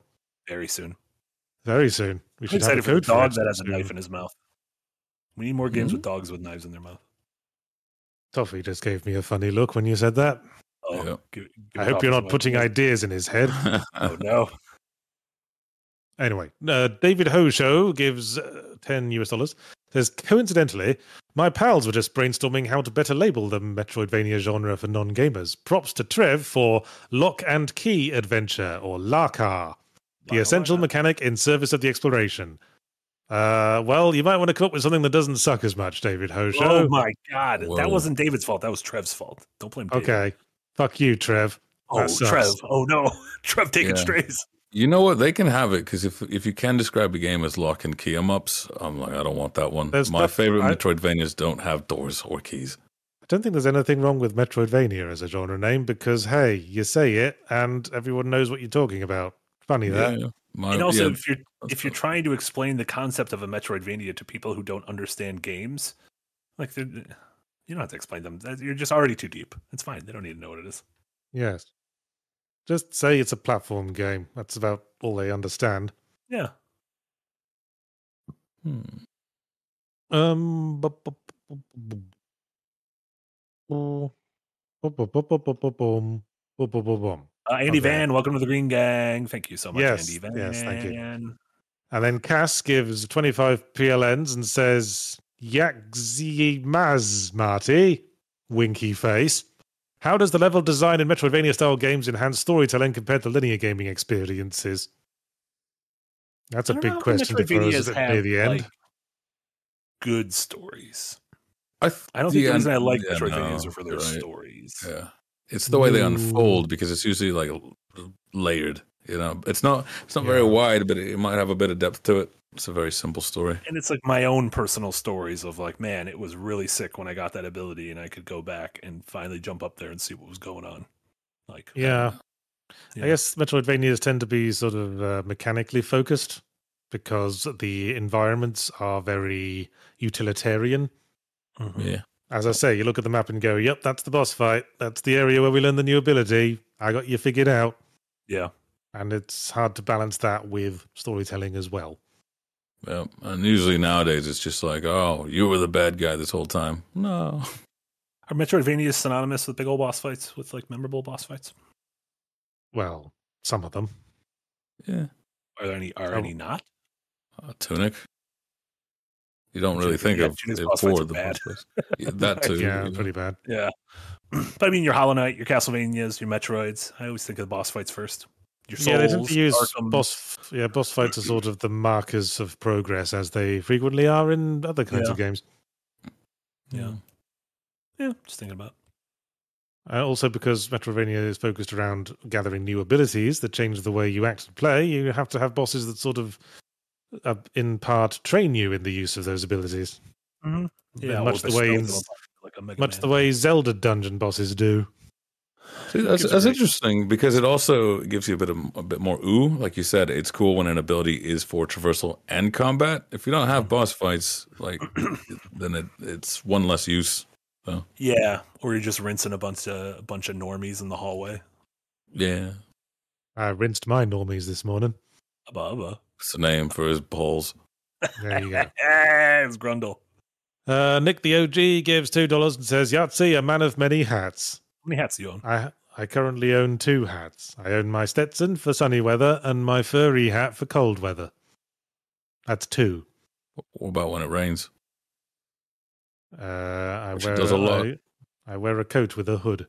very soon. Very soon. We should have a code for dog that has a knife in his mouth. We need more games mm-hmm. with dogs with knives in their mouth. Toffee just gave me a funny look when you said that. Oh, yeah. give, give I hope you're not putting ideas in his head. Oh, no. Anyway, uh, David Hosho gives uh, ten US dollars. Says, coincidentally, my pals were just brainstorming how to better label the Metroidvania genre for non-gamers. Props to Trev for Lock and Key Adventure, or LARCAR, the essential mechanic in service of the exploration. Uh, well, you might want to come up with something that doesn't suck as much, David Hosho. Oh my God, Whoa. That wasn't David's fault. That was Trev's fault. Don't blame David. Okay, fuck you, Trev. Oh, Trev. Oh no, Trev taking yeah. strays. You know what? They can have it because if if you can describe a game as lock and key em ups, I'm like, I don't want that one. There's my nothing, favorite I, Metroidvanias don't have doors or keys. I don't think there's anything wrong with Metroidvania as a genre name because hey, you say it and everyone knows what you're talking about. Funny that. Yeah. My, and also, yeah, if you're if you're trying to explain the concept of a Metroidvania to people who don't understand games, like you don't have to explain them. You're just already too deep. It's fine. They don't need to know what it is. Yes, just say it's a platform game. That's about all they understand. Yeah. Hmm. Um. Bu- bu- bu- bu- bu- bu- bu- bu- bu- bu- bu- bu- bu- bu- bu- bu- Uh, Andy okay. Van, welcome to the Green Gang. Thank you so much, yes, Andy Van. Yes, thank you. And then Cass gives twenty-five P L Ns and says, Yakzi Maz, Marty, winky face. How does the level design in Metroidvania-style games enhance storytelling compared to linear gaming experiences? That's a big question to throw us at near the end. Like, good stories. I, th- I don't think the reason I like yeah, Metroidvanias no, are for their right. stories. Yeah. It's the way they unfold because it's usually like layered, you know. It's not it's not yeah. very wide, but it might have a bit of depth to it. It's a very simple story. And it's like my own personal stories of like, man, it was really sick when I got that ability and I could go back and finally jump up there and see what was going on. Like, yeah. yeah. I guess Metroidvanias tend to be sort of uh, mechanically focused because the environments are very utilitarian. Mm-hmm. Yeah. As I say, you look at the map and go, yep, that's the boss fight. That's the area where we learn the new ability. I got you figured out. Yeah. And it's hard to balance that with storytelling as well. Yeah. And usually nowadays it's just like, oh, you were the bad guy this whole time. No. Are Metroidvanias synonymous with big old boss fights, with like memorable boss fights? Well, some of them. Yeah. Are there any, are oh. any not? Uh, Tunic. You don't really think yeah, of it for the bad. Yeah, that too. Yeah, yeah, pretty bad. Yeah. But I mean, your Hollow Knight, your Castlevanias, your Metroids. I always think of the boss fights first. Your Souls, yeah, they tend to use boss, yeah, boss fights are sort of the markers of progress as they frequently are in other kinds yeah. of games. Yeah. Yeah, just thinking about it. Uh, also, because Metroidvania is focused around gathering new abilities that change the way you act and play, you have to have bosses that sort of, uh, in part, train you in the use of those abilities. Mm-hmm. Yeah, much the way, like much the way Zelda dungeon bosses do. See, that's that's interesting because it also gives you a bit of a bit more ooh. Like you said, it's cool when an ability is for traversal and combat. If you don't have boss fights, like then it, it's one less use. So. Yeah, or you're just rinsing a bunch of a bunch of normies in the hallway. Yeah, I rinsed my normies this morning. Abba, abba. It's a name for his balls. There you go. It's Grundle. Uh, Nick the O G gives two dollars and says, "Yahtzee, a man of many hats." How many hats do you own? I I currently own two hats. I own my Stetson for sunny weather and my furry hat for cold weather. That's two. What about when it rains? Uh, I Which wear does a lot. I, I wear a coat with a hood.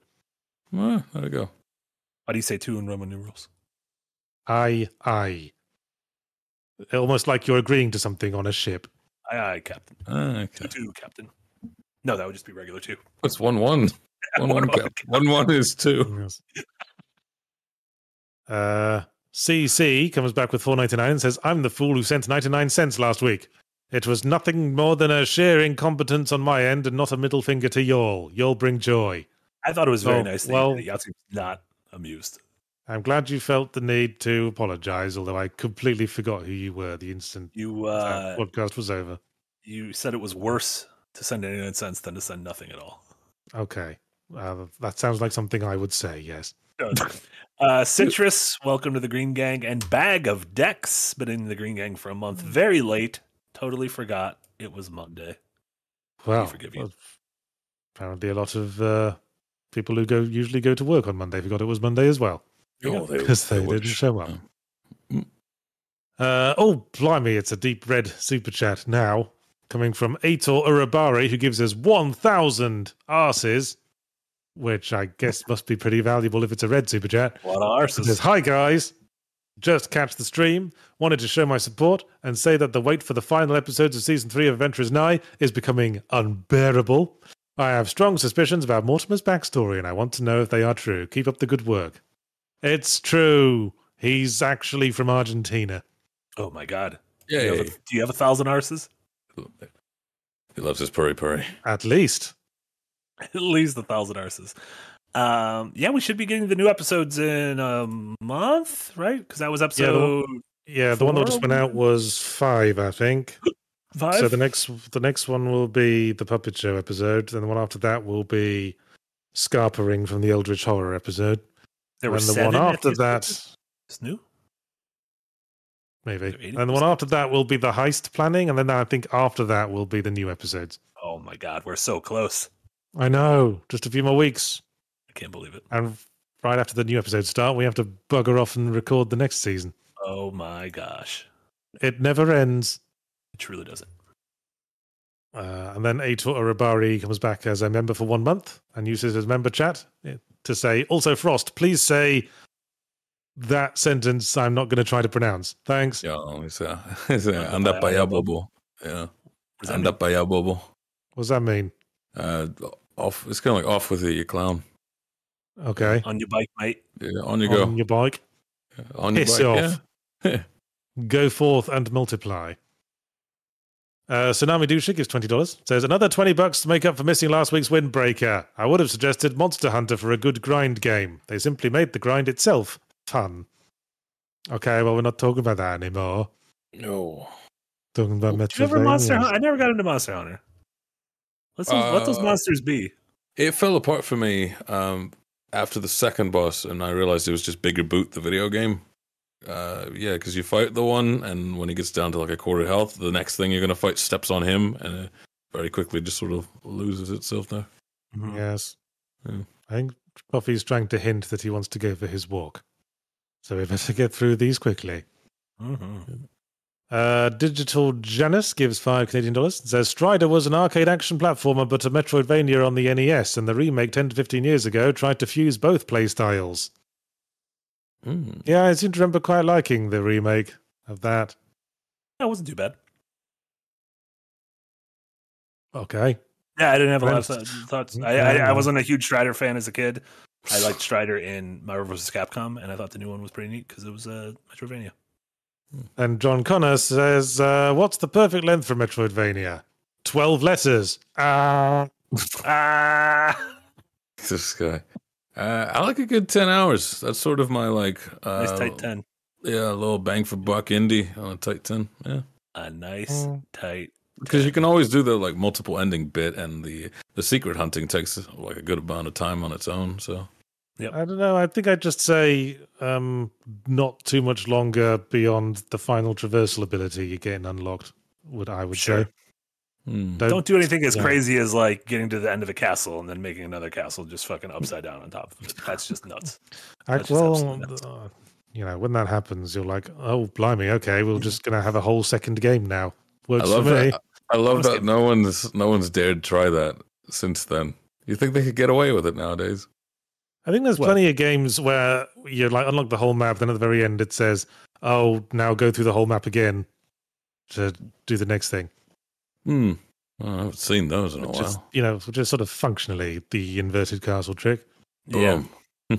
Well, there we go. How do you say two in Roman numerals? I I. Almost like you're agreeing to something on a ship. Aye, aye, Captain. Uh, okay. Two, Captain. No, that would just be regular two. That's one one. One one, one, one one is two. Uh, C C comes back with four ninety-nine and says, I'm the fool who sent ninety-nine cents last week. It was nothing more than a sheer incompetence on my end and not a middle finger to y'all. Y'all bring joy. I thought it was very oh, nice. Well, that Yahtzee was not amused. I'm glad you felt the need to apologize, although I completely forgot who you were the instant you, uh, the podcast was over. You said it was worse to send ninety-nine cents than to send nothing at all. Okay. Uh, that sounds like something I would say, yes. uh, Citrus, welcome to the Green Gang, and Bag of Dex, been in the Green Gang for a month. Very late. Totally forgot it was Monday. Well, forgive you. Well, apparently a lot of uh, people who go usually go to work on Monday forgot it was Monday as well. Oh, because they, they, they didn't show up. Yeah. Uh, oh, blimey, it's a deep red super chat now, coming from Aitor Urabari, who gives us one thousand arses. Which I guess must be pretty valuable if it's a red super chat. What arses? It says, hi guys, just catch the stream. Wanted to show my support and say that the wait for the final episodes of season three of Adventurers Nigh is becoming unbearable. I have strong suspicions about Mortimer's backstory, and I want to know if they are true. Keep up the good work. It's true. He's actually from Argentina. Oh my god! Yeah. Do, do you have a thousand arses? He loves his purry purry. At least. At least a thousand arses. Um, yeah, we should be getting the new episodes in a month, right? Because that was episode. Yeah, the one, yeah, the one that just went out was five, I think. Five. So the next, the next one will be the Puppet Show episode, and the one after that will be Scarpering from the Eldritch Horror episode. There were and the seven one after that. It's new. Maybe. And the one after that will be the heist planning, and then I think after that will be the new episodes. Oh my god, we're so close. I know, just a few more weeks. I can't believe it. And right after the new episodes start, we have to bugger off and record the next season. Oh my gosh. It never ends. It truly doesn't. Uh, and then Aitor Urabari comes back as a member for one month and uses his member chat to say, also Frost, please say that sentence I'm not going to try to pronounce. Thanks. Yeah, it's a, it's a andapayababo. Yeah. Andapayababo. What does that mean? Uh, off. It's kind of like off with you, you clown. Okay. On your bike, mate. Yeah, on your go. On your bike. Yeah, on your Piss bike. Off. Yeah. Go forth and multiply. Uh, Tsunami Douche gives twenty dollars. Says another twenty bucks to make up for missing last week's windbreaker. I would have suggested Monster Hunter for a good grind game. They simply made the grind itself fun. Okay, well we're not talking about that anymore. No. Talking about well, Metroidvania. Never Monster Hunter. I never got into Monster Hunter. Let those, uh, let those monsters be. It fell apart for me um, after the second boss, and I realized it was just Bigger Boot, the video game. Uh, yeah, because you fight the one, and when he gets down to like a quarter health, the next thing you're going to fight steps on him, and it very quickly just sort of loses itself there. Mm-hmm. Yes. Yeah. I think Coffee's trying to hint that he wants to go for his walk. So we better get through these quickly. Mm-hmm. Yeah. Uh, Digital Janus gives five Canadian dollars and says Strider was an arcade action platformer but a Metroidvania on the N E S, and the remake ten to fifteen years ago tried to fuse both playstyles. Mm. Yeah, I seem to remember quite liking the remake of that. That wasn't too bad. Okay. Yeah, I didn't have a lot of thoughts. I, I, I wasn't a huge Strider fan as a kid. I liked Strider in Marvel versus. Capcom, and I thought the new one was pretty neat because it was uh, Metroidvania. And John Connor says, uh, what's the perfect length for Metroidvania? twelve letters. Ah. Ah. This guy. Uh, I like a good ten hours. That's sort of my, like... Uh, nice tight ten. Yeah, a little bang for buck indie on a tight ten. Yeah. A nice mm. tight. Because you can always do the like multiple ending bit, and the, the secret hunting takes like a good amount of time on its own. So, yeah, I don't know. I think I'd just say um, not too much longer beyond the final traversal ability you're getting unlocked. Would I would sure. say. Mm. Don't, don't do anything as yeah. crazy as like getting to the end of a castle and then making another castle just fucking upside down on top of it. That's just nuts. That's well, just absolutely nuts. Uh, you know, when that happens, you're like, oh blimey, okay, we're just gonna have a whole second game now. Works I love for me. That. I love that no one's no one's dared try that since then. You think they could get away with it nowadays? I think there's what? plenty of games where you like unlock the whole map, then at the very end it says, "Oh, now go through the whole map again to do the next thing." Hmm. Well, I haven't seen those in which a while. Is, you know, just sort of functionally the inverted castle trick. Boom. Yeah.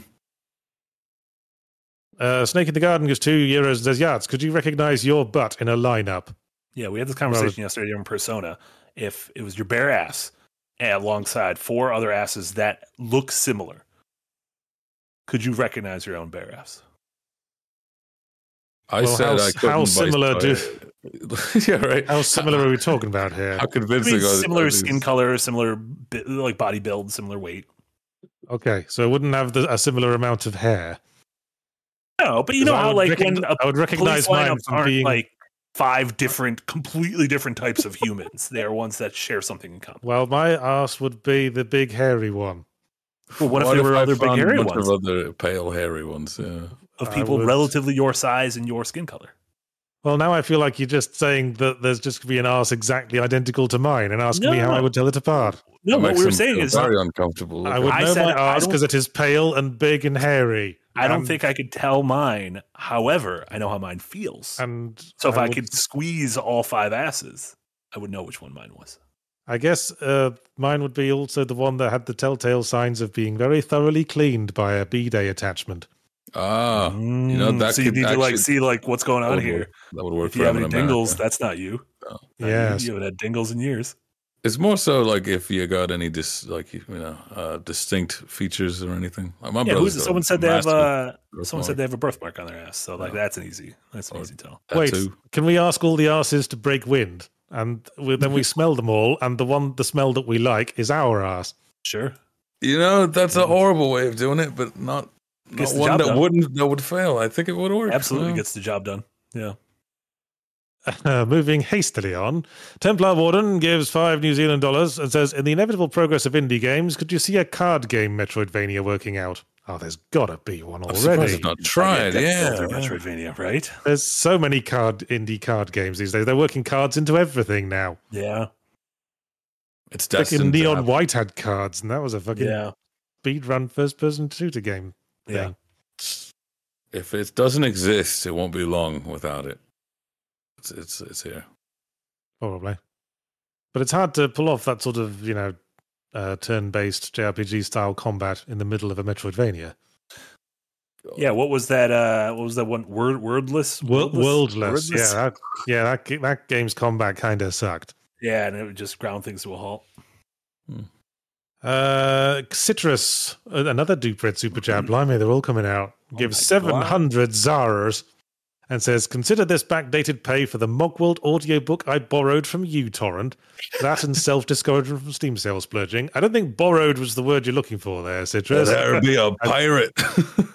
uh, Snake in the Garden gives two euros and says, "Yards, could you recognize your butt in a lineup?" Yeah, we had this conversation yesterday on Persona. If it was your bare ass alongside four other asses that look similar, could you recognize your own bare ass? I well, said how, I couldn't. How similar do? Yeah, right. How similar are we talking about here? How convincing? I mean, similar are skin color, similar like body build, similar weight. Okay, so it wouldn't have the, a similar amount of hair. No, but you know how like when a I would recognize mine from being like. Five different, completely different types of humans. They are ones that share something in common. Well, my ass would be the big hairy one. Well, what, what if there were other big hairy ones? Of other pale hairy ones, yeah. Of people would... relatively your size and your skin color. Well, now I feel like you're just saying that there's just going to be an ass exactly identical to mine and asking no, me how no. I would tell it apart. No, that what we were saying is... very uncomfortable. I would I know said, my ass because it is pale and big and hairy. I don't um, think I could tell mine. However, I know how mine feels. And so if I, I would, could squeeze all five asses, I would know which one mine was. I guess uh, mine would be also the one that had the telltale signs of being very thoroughly cleaned by a bidet attachment. Ah, mm, you know, that so could you need actually, to like see like what's going on here. That would work. If you have any dingles, that's not you. No. Yeah, you haven't had dingles in years. It's more so like if you got any dis like you know uh, distinct features or anything. Like my yeah, who's, someone said they have uh, someone said they have a birthmark on their ass. So like yeah. that's an easy that's an or easy tell. Wait, too. Can we ask all the asses to break wind and we, then we smell them all, and the one the smell that we like is our ass? Sure. You know that's yeah. a horrible way of doing it, but not, not one that done. wouldn't that would fail. I think it would work. Absolutely yeah. gets the job done. Yeah. Uh, moving hastily on, Templar Warden gives five New Zealand dollars and says, in the inevitable progress of indie games, could you see a card game Metroidvania working out? Oh, there's gotta be one already. I've not tried, yeah. yeah. Metroidvania, right? There's so many card indie card games these days. They're working cards into everything now. Yeah. It's fucking Neon White had cards, and that was a fucking yeah. speedrun first-person shooter game. Thing. Yeah. If it doesn't exist, it won't be long without it. It's, it's it's here probably, but it's hard to pull off that sort of you know uh, turn-based J R P G style combat in the middle of a Metroidvania. Yeah, what was that? Uh, what was that one? Word wordless, Word, worldless. worldless. Yeah, that, yeah. That that game's combat kind of sucked. Yeah, and it would just ground things to a halt. Hmm. Uh, Citrus, another Dupred super chat. Blimey, they're all coming out. Oh gives seven hundred zaras. And says, consider this backdated pay for the Mogworld audiobook I borrowed from uTorrent. That and self-discouragement from Steam sales splurging. I don't think borrowed was the word you're looking for there, Citrus. That would be a pirate.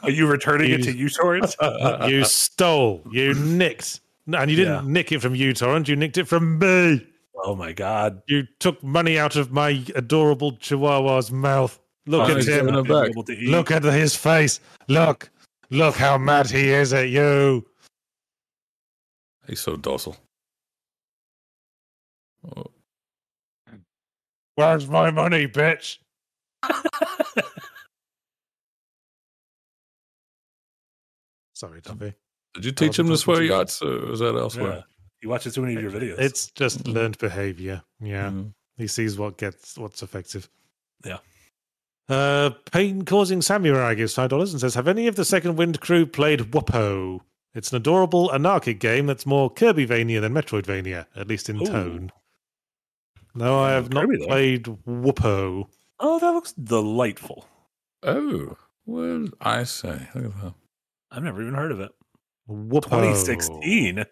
Are you returning you, it to uTorrent? You stole. You nicked. And you didn't yeah. nick it from uTorrent. You nicked it from me. Oh, my God. You took money out of my adorable chihuahua's mouth. Look oh, at him. Look at his face. Look. Look how mad he is at you. He's so docile. Oh. Where's my money, bitch? Sorry, Dumpy. Did you teach him to swear yachts, or was that elsewhere? Yeah. He watches too many of your videos. It's just learned behavior. Yeah. Mm. He sees what gets what's effective. Yeah. Uh, pain-causing Samurai gives five dollars and says, have any of the Second Wind crew played Whoppo? It's an adorable anarchic game that's more Kirbyvania than Metroidvania, at least in Ooh. tone. No, I have Kirby not though. played Whoppo. Oh, that looks delightful. Oh, well, I say. Look at that. I've never even heard of it. Whoppo. twenty sixteen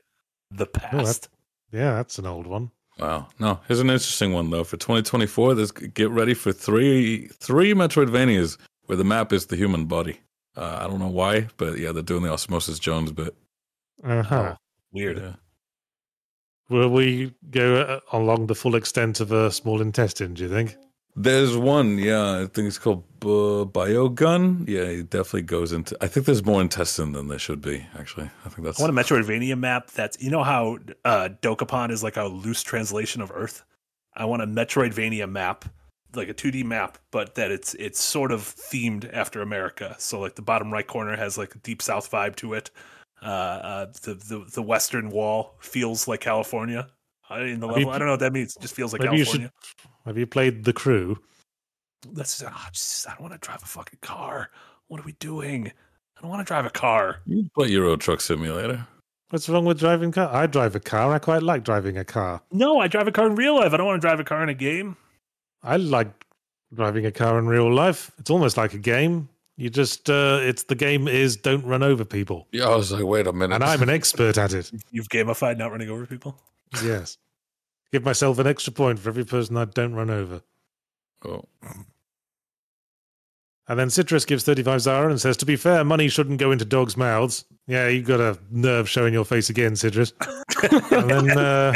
The past. Oh, that, yeah, that's an old one. Wow. No, here's an interesting one, though. For twenty twenty-four, let's get ready for three three Metroidvanias where the map is the human body. Uh, I don't know why, but yeah, they're doing the Osmosis Jones bit. Uh-huh. Oh, weird. Yeah. Will we go along the full extent of a small intestine, do you think? There's one, yeah. I think it's called uh, Biogun. Yeah, it definitely goes into... I think there's more intestine than there should be, actually. I think that's... I want a Metroidvania map that's... You know how uh, Dokapon is like a loose translation of Earth? I want a Metroidvania map, like a two D map, but that it's it's sort of themed after America. So like the bottom right corner has like a Deep South vibe to it. Uh, uh, the, the, the Western Wall feels like California in the level. You, I don't know what that means. It just feels like California. Have you played The Crew? That's, oh, geez, I don't want to drive a fucking car. What are we doing? I don't want to drive a car. You play Euro Truck Simulator. What's wrong with driving a car? I drive a car. I quite like driving a car. No, I drive a car in real life. I don't want to drive a car in a game. I like driving a car in real life. It's almost like a game. You just, uh, it's the game is don't run over people. Yeah, I was like, wait a minute. And I'm an expert at it. You've gamified not running over people? Yes. Give myself an extra point for every person I don't run over. Oh. And then Citrus gives thirty-five Zara and says, to be fair, money shouldn't go into dogs' mouths. Yeah, you've got a nerve showing your face again, Citrus. and then uh,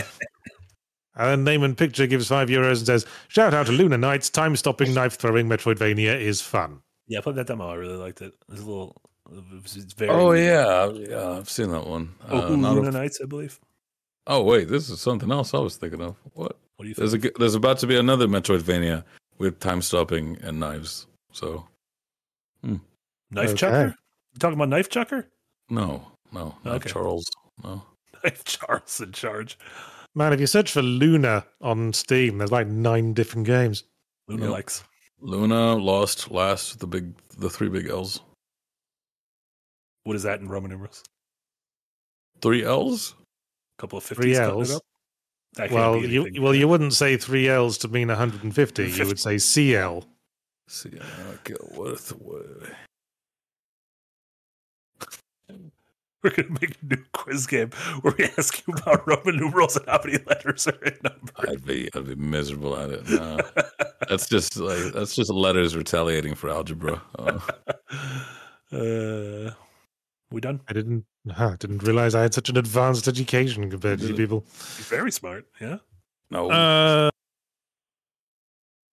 and then Neyman Picture gives five euros and says, shout out to Lunar Knights, time-stopping, knife-throwing Metroidvania is fun. Yeah, I played that demo. I really liked it. It's a little... It's very oh, yeah. yeah. I've seen that one. Oh, uh, Lunar Knights, I believe. Oh, wait, this is something else I was thinking of. What? What do you think? There's, a, there's about to be another Metroidvania with time stopping and knives. So, hmm. Knife okay. Chucker? You talking about Knife Chucker? No, no. Knife okay. Charles. No. Knife Charles in charge. Man, if you search for Luna on Steam, there's like nine different games. Luna yep. likes. Luna, Lost, Last, the big, the three big L's. What is that in Roman numerals? Three L's? Couple of fifties coming up. Well, you, well, you wouldn't say three L's to mean one hundred fifty. fifty. You would say C L. C L. Okay, what We're going to make a new quiz game where we ask you about Roman numerals and how many letters are in numbers. I'd be, I'd be miserable at it. No. that's just like that's just letters retaliating for algebra. Oh. uh, we done? I didn't. I ah, didn't realize I had such an advanced education compared to you people. You're very smart, yeah? No. Uh,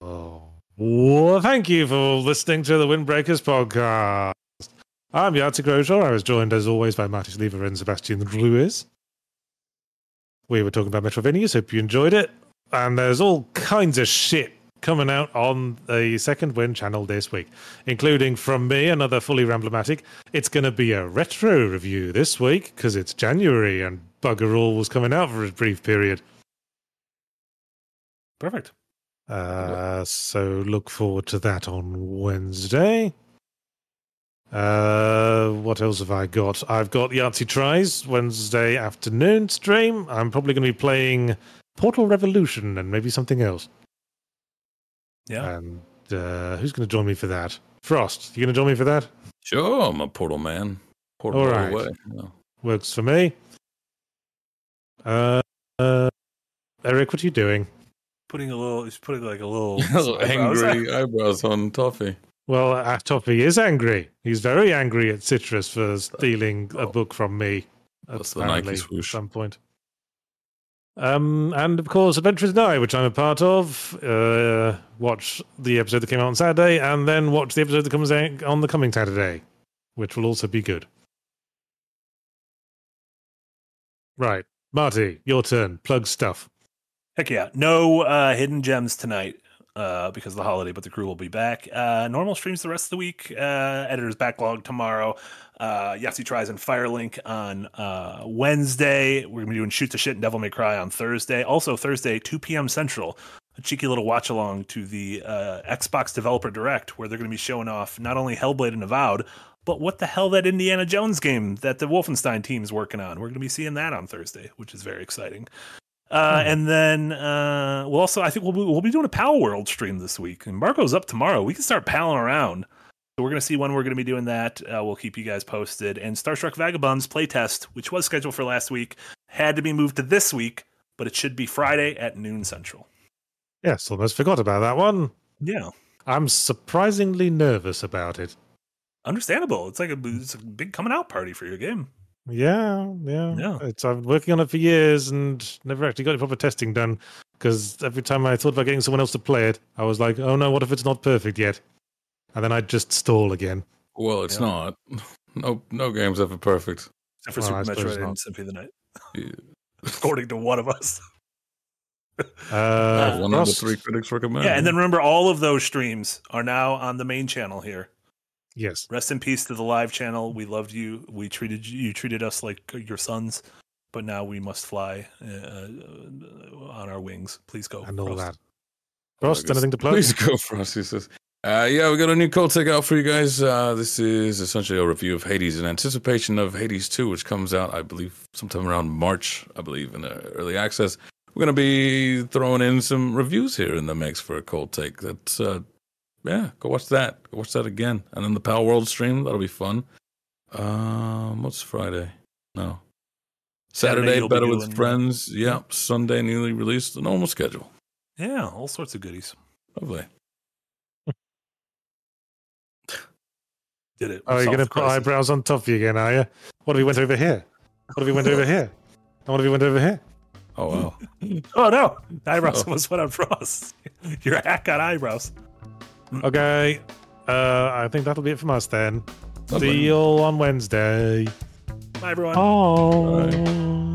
oh. Well, thank you for listening to the Windbreakers podcast. I'm Yahtzee Groschel. I was joined, as always, by Martis Lever and Sebastian Ruiz. We were talking about Metroidvania. Hope you enjoyed it. And there's all kinds of shit coming out on the Second Wind channel this week, including from me, another fully ramblomatic. It's going to be a retro review this week because it's January and bugger all was coming out for a brief period. Perfect. Uh, so look forward to that on Wednesday. Uh, what else have I got? I've got Yahtzee Tries Wednesday afternoon stream. I'm probably going to be playing Portal Revolution and maybe something else. Yeah. And uh, who's going to join me for that? Frost, you going to join me for that? Sure, I'm a portal man. Portal all right. Away. No. Works for me. Uh, uh, Eric, what are you doing? Putting a little, he's putting like a little... angry eyebrows on Toffee. Well, uh, Toffee is angry. He's very angry at Citrus for stealing oh. a book from me. That's the Nike swoosh. At some point. Um, and of course Adventures Now, which I'm a part of. Uh, watch the episode that came out on Saturday and then watch the episode that comes out on the coming Saturday, which will also be good. Right, Marty, your turn. Plug stuff. Heck yeah. No uh, hidden gems tonight uh, because of the holiday, but the crew will be back. Uh, normal streams the rest of the week. Uh, editor's backlog tomorrow. Uh, Yahtzee Tries and Firelink on uh, Wednesday. We're going to be doing Shoot the Shit and Devil May Cry on Thursday. Also Thursday, two p.m. Central. a cheeky little watch along to the uh, Xbox Developer Direct, where they're going to be showing off not only Hellblade and Avowed, but what the hell that Indiana Jones game that the Wolfenstein team's working on. We're going to be seeing that on Thursday, which is very exciting. Uh, hmm. And then uh, we'll also, I think we'll be, we'll be doing a Pal World stream this week. And Marco's up tomorrow. We can start palling around. So we're going to see when we're going to be doing that. Uh, we'll keep you guys posted. And Star Trek Vagabonds playtest, which was scheduled for last week, had to be moved to this week, but it should be Friday at noon Central. Yes, almost forgot about that one. Yeah. I'm surprisingly nervous about it. Understandable. It's like a, it's a big coming out party for your game. Yeah, yeah. yeah. It's, I've been working on it for years and never actually got any proper testing done, because every time I thought about getting someone else to play it, I was like, oh no, what if it's not perfect yet? And then I'd just stall again. Well, it's yeah. not. No no game's ever perfect. Except for well, Super Metroid and Symphony of the Night. Yeah. According to one of us. Uh, one of the three critics recommend. Yeah, and then remember, all of those streams are now on the main channel here. Yes. Rest in peace to the live channel. We loved you. We treated you, you treated us like your sons, but now we must fly uh, on our wings. Please go. And Frost. All that. Frost, anything to plug? Please go, Frost. He says. Uh, yeah, we got a new cold tech out for you guys. Uh, this is essentially a review of Hades in anticipation of Hades two, which comes out, I believe, sometime around March, I believe, in early access. We're going to be throwing in some reviews here in the mix for a cold take. That's, uh, yeah, go watch that. Go watch that again. And then the Pal World stream, that'll be fun. Um, what's Friday? No. Saturday, Saturday Better be with Friends. Yep. Yeah. Sunday, newly released. The normal schedule. Yeah, all sorts of goodies. Lovely. Did it. Oh, you're going to put eyebrows on top of you again, are you? What if we went over here? What if we went over here? And what if we went over here? Oh, wow. Oh, no. Eyebrows oh. almost went on Frost. Your hack got eyebrows. Okay. Uh, I think that'll be it from us then. Lovely. See you all on Wednesday. Bye, everyone. Oh. Bye.